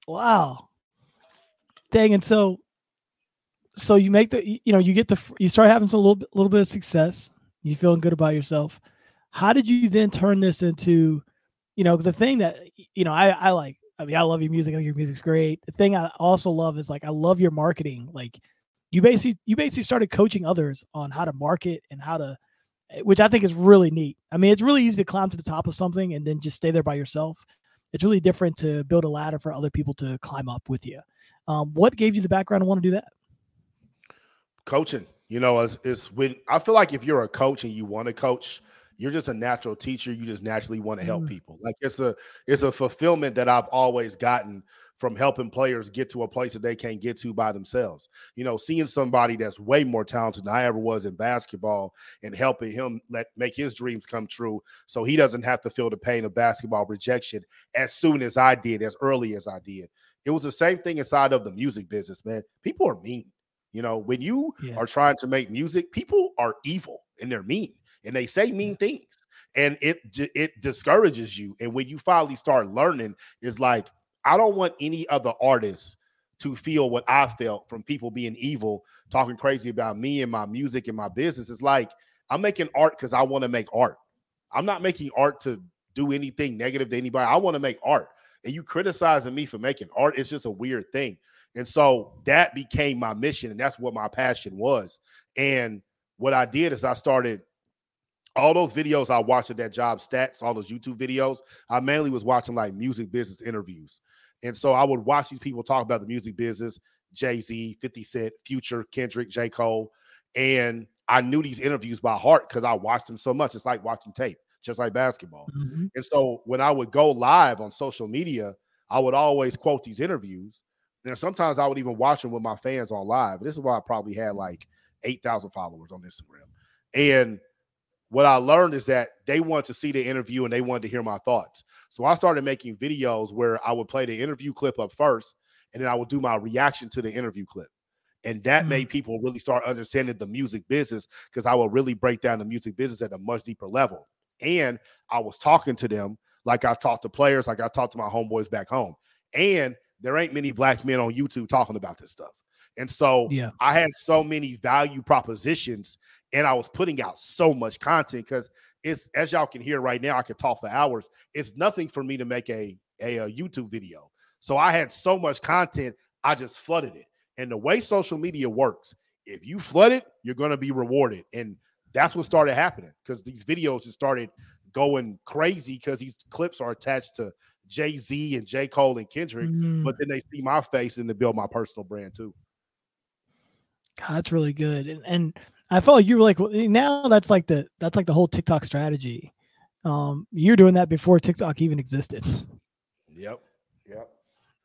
Wow. Dang. And so you make the, you know, you start having some little bit of success. You feeling good about yourself. How did you then turn this into, you know, because the thing that, you know, I like, I mean, I love your music. I think your music's great. The thing I also love is like, I love your marketing. Like you basically started coaching others on how to market and how to, which I think is really neat. I mean, it's really easy to climb to the top of something and then just stay there by yourself. It's really different to build a ladder for other people to climb up with you. What gave you the background to want to do that? Coaching, you know, it's when I feel like if you're a coach and you want to coach, you're just a natural teacher. You just naturally want to help people. Like it's a fulfillment that I've always gotten from helping players get to a place that they can't get to by themselves. You know, seeing somebody that's way more talented than I ever was in basketball and helping him make his dreams come true so he doesn't have to feel the pain of basketball rejection as soon as I did, as early as I did. It was the same thing inside of the music business, man. People are mean. You know, when you are trying to make music, people are evil and they're mean. And they say mean things, and it discourages you. And when you finally start learning, it's like, I don't want any other artists to feel what I felt from people being evil, talking crazy about me and my music and my business. It's like, I'm making art because I want to make art. I'm not making art to do anything negative to anybody. I want to make art. And you criticizing me for making art, it's just a weird thing. And so that became my mission, and that's what my passion was. And what I did is I started – all those videos I watched at that job, Stats, all those YouTube videos, I mainly was watching like music business interviews. And so I would watch these people talk about the music business, Jay-Z, 50 Cent, Future, Kendrick, J. Cole. And I knew these interviews by heart because I watched them so much. It's like watching tape, just like basketball. Mm-hmm. And so when I would go live on social media, I would always quote these interviews. And sometimes I would even watch them with my fans on live. This is why I probably had like 8,000 followers on Instagram. And what I learned is that they wanted to see the interview and they wanted to hear my thoughts. So I started making videos where I would play the interview clip up first, and then I would do my reaction to the interview clip. And that made people really start understanding the music business, because I would really break down the music business at a much deeper level. And I was talking to them like I talked to players, like I talked to my homeboys back home. And there ain't many black men on YouTube talking about this stuff. And so I had so many value propositions, and I was putting out so much content because it's, as y'all can hear right now, I could talk for hours. It's nothing for me to make a YouTube video. So I had so much content, I just flooded it. And the way social media works, if you flood it, you're going to be rewarded. And that's what started happening, because these videos just started going crazy because these clips are attached to Jay-Z and J. Cole and Kendrick, but then they see my face and they build my personal brand too. God, that's really good. And I felt like you were like, now that's like the whole TikTok strategy. You're doing that before TikTok even existed. Yep.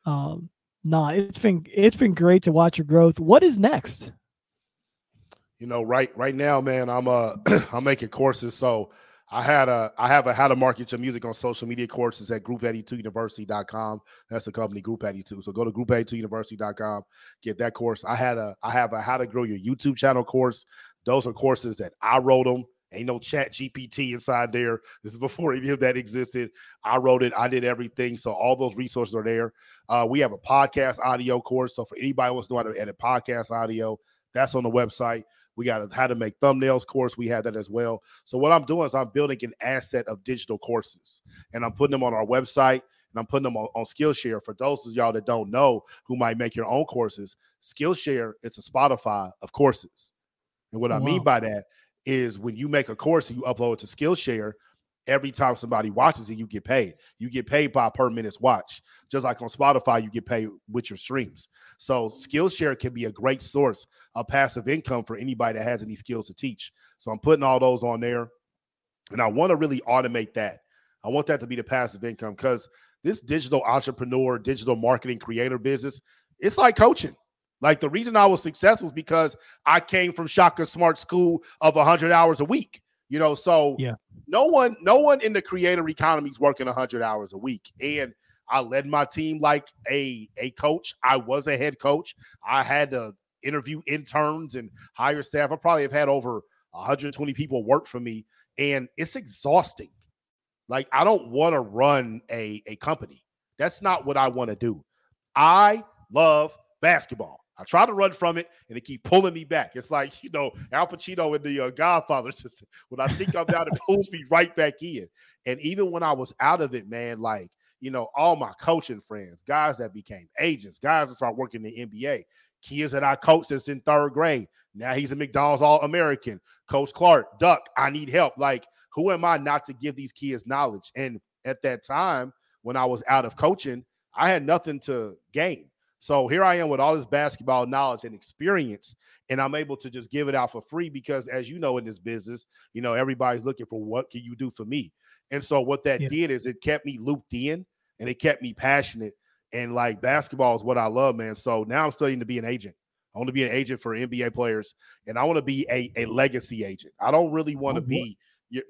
It's been great to watch your growth. What is next? You know, right now, man, I'm making courses. So I have a how to market your music on social media courses at Group82University.com. That's the company, Group82. So go to Group82University.com, get that course. I have a how to grow your YouTube channel course. Those are courses that I wrote them. Ain't no Chat GPT inside there. This is before any of that existed. I wrote it. I did everything. So all those resources are there. We have a podcast audio course. So for anybody who wants to know how to edit podcast audio, that's on the website. We got a how to make thumbnails course. We have that as well. So what I'm doing is I'm building an asset of digital courses, and I'm putting them on our website, and I'm putting them on Skillshare. For those of y'all that don't know who might make your own courses, Skillshare, it's a Spotify of courses. And what I mean by that is when you make a course and you upload it to Skillshare, every time somebody watches it, you get paid. You get paid by per minute's watch. Just like on Spotify, you get paid with your streams. So Skillshare can be a great source of passive income for anybody that has any skills to teach. So I'm putting all those on there. And I want to really automate that. I want that to be the passive income, because this digital entrepreneur, digital marketing creator business, it's like coaching. Like, the reason I was successful is because I came from Shaka Smart School of 100 hours a week. You know, so yeah. No one in the creator economy is working 100 hours a week. And I led my team like a coach. I was a head coach. I had to interview interns and hire staff. I probably have had over 120 people work for me, and it's exhausting. Like, I don't want to run a company. That's not what I want to do. I love basketball. I try to run from it, and it keep pulling me back. It's like, you know, Al Pacino in the Godfather. Just, when I think I'm down, it pulls me right back in. And even when I was out of it, man, like, you know, all my coaching friends, guys that became agents, guys that started working in the NBA, kids that I coached that's in third grade, now he's a McDonald's All-American. Coach Clark, Duck, I need help. Like, who am I not to give these kids knowledge? And at that time, when I was out of coaching, I had nothing to gain. So here I am with all this basketball knowledge and experience, and I'm able to just give it out for free because, as you know, in this business, you know, everybody's looking for what can you do for me. And so what that did is it kept me looped in, and it kept me passionate. And, like, basketball is what I love, man. So now I'm studying to be an agent. I want to be an agent for NBA players, and I want to be a legacy agent. I don't really want to be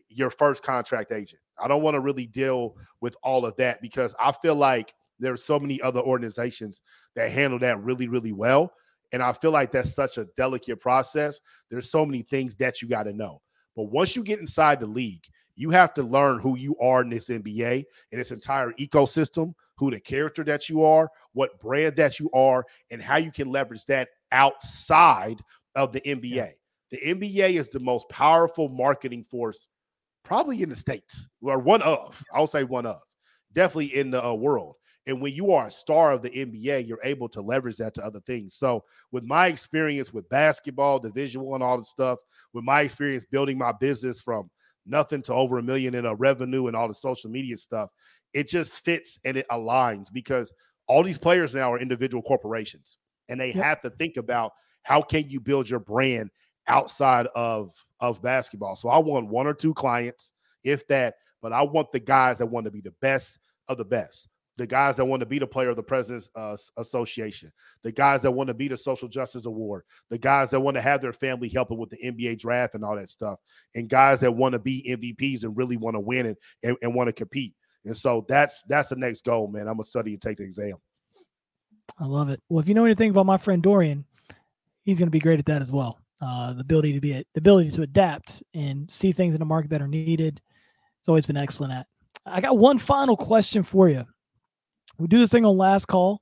your first contract agent. I don't want to really deal with all of that because I feel like there are so many other organizations that handle that really, really well. And I feel like that's such a delicate process. There's so many things that you got to know. But once you get inside the league, you have to learn who you are in this NBA and its entire ecosystem, who the character that you are, what brand that you are, and how you can leverage that outside of the NBA. Yeah. The NBA is the most powerful marketing force probably in the States, or one of, I'll say one of, definitely in the world. And when you are a star of the NBA, you're able to leverage that to other things. So with my experience with basketball, Division I, and all the stuff, with my experience building my business from nothing to over $1 million in revenue and all the social media stuff, it just fits and it aligns because all these players now are individual corporations, and they have to think about how can you build your brand outside of basketball. So I want one or two clients, if that, but I want the guys that want to be the best of the best. The guys that want to be the player of the President's Association, the guys that want to be the Social Justice Award, the guys that want to have their family helping with the NBA draft and all that stuff, and guys that want to be MVPs and really want to win and want to compete. And so that's the next goal, man. I'm going to study and take the exam. I love it. Well, if you know anything about my friend Dorian, he's going to be great at that as well. The ability to adapt and see things in the market that are needed. It's always been excellent at. I got one final question for you. We do this thing on Last Call.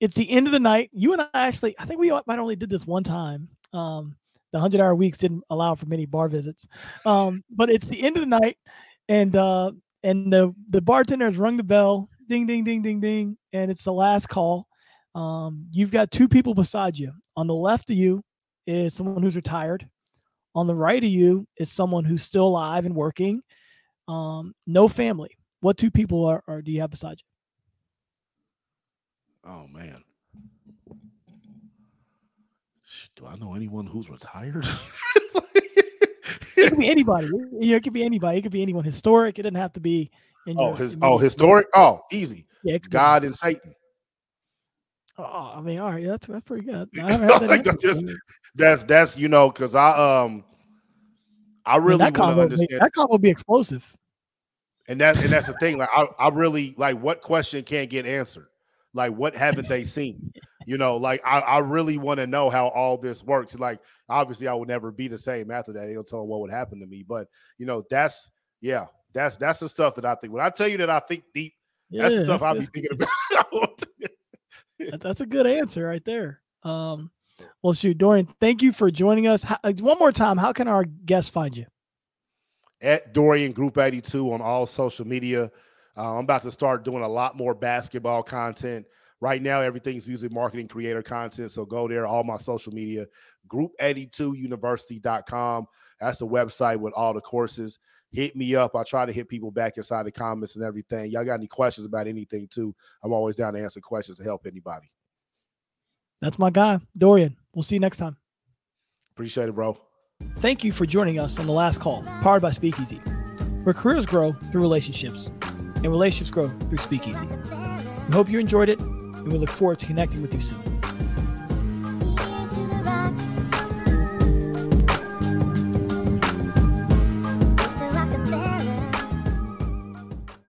It's the end of the night. You and I actually, I think we might only did this one time. The 100-hour weeks didn't allow for many bar visits. But it's the end of the night, and the bartender has rung the bell, ding, ding, ding, ding, ding, and it's the last call. You've got two people beside you. On the left of you is someone who's retired. On the right of you is someone who's still alive and working. No family. What two people are do you have beside you? Oh, man. Do I know anyone who's retired? It could be anybody. It could be anybody. It could be anyone historic. It doesn't have to be. Historic? Oh, easy. Yeah, God and Satan. Oh, I mean, all right. That's pretty good. That's you know, because I really want to understand. That combo would be explosive. And that's the thing. Like, I really like what question can't get answered. Like, what haven't they seen? You know, like I really want to know how all this works. Like, obviously, I would never be the same after that. They don't tell them what would happen to me. But you know, that's the stuff that I think. When I tell you that I think deep, that's the stuff I'll be thinking about. That's a good answer right there. Well, shoot, Dorian, thank you for joining us. One more time, how can our guests find you? At Dorian Group82 on all social media. I'm about to start doing a lot more basketball content. Right now, everything's music marketing, creator content. So go there, all my social media, Group82University.com. That's the website with all the courses. Hit me up. I try to hit people back inside the comments and everything. Y'all got any questions about anything too? I'm always down to answer questions to help anybody. That's my guy, Dorian. We'll see you next time. Appreciate it, bro. Thank you for joining us on The Last Call, powered by Speakeasy, where careers grow through relationships, and relationships grow through Speakeasy. We hope you enjoyed it, and we look forward to connecting with you soon.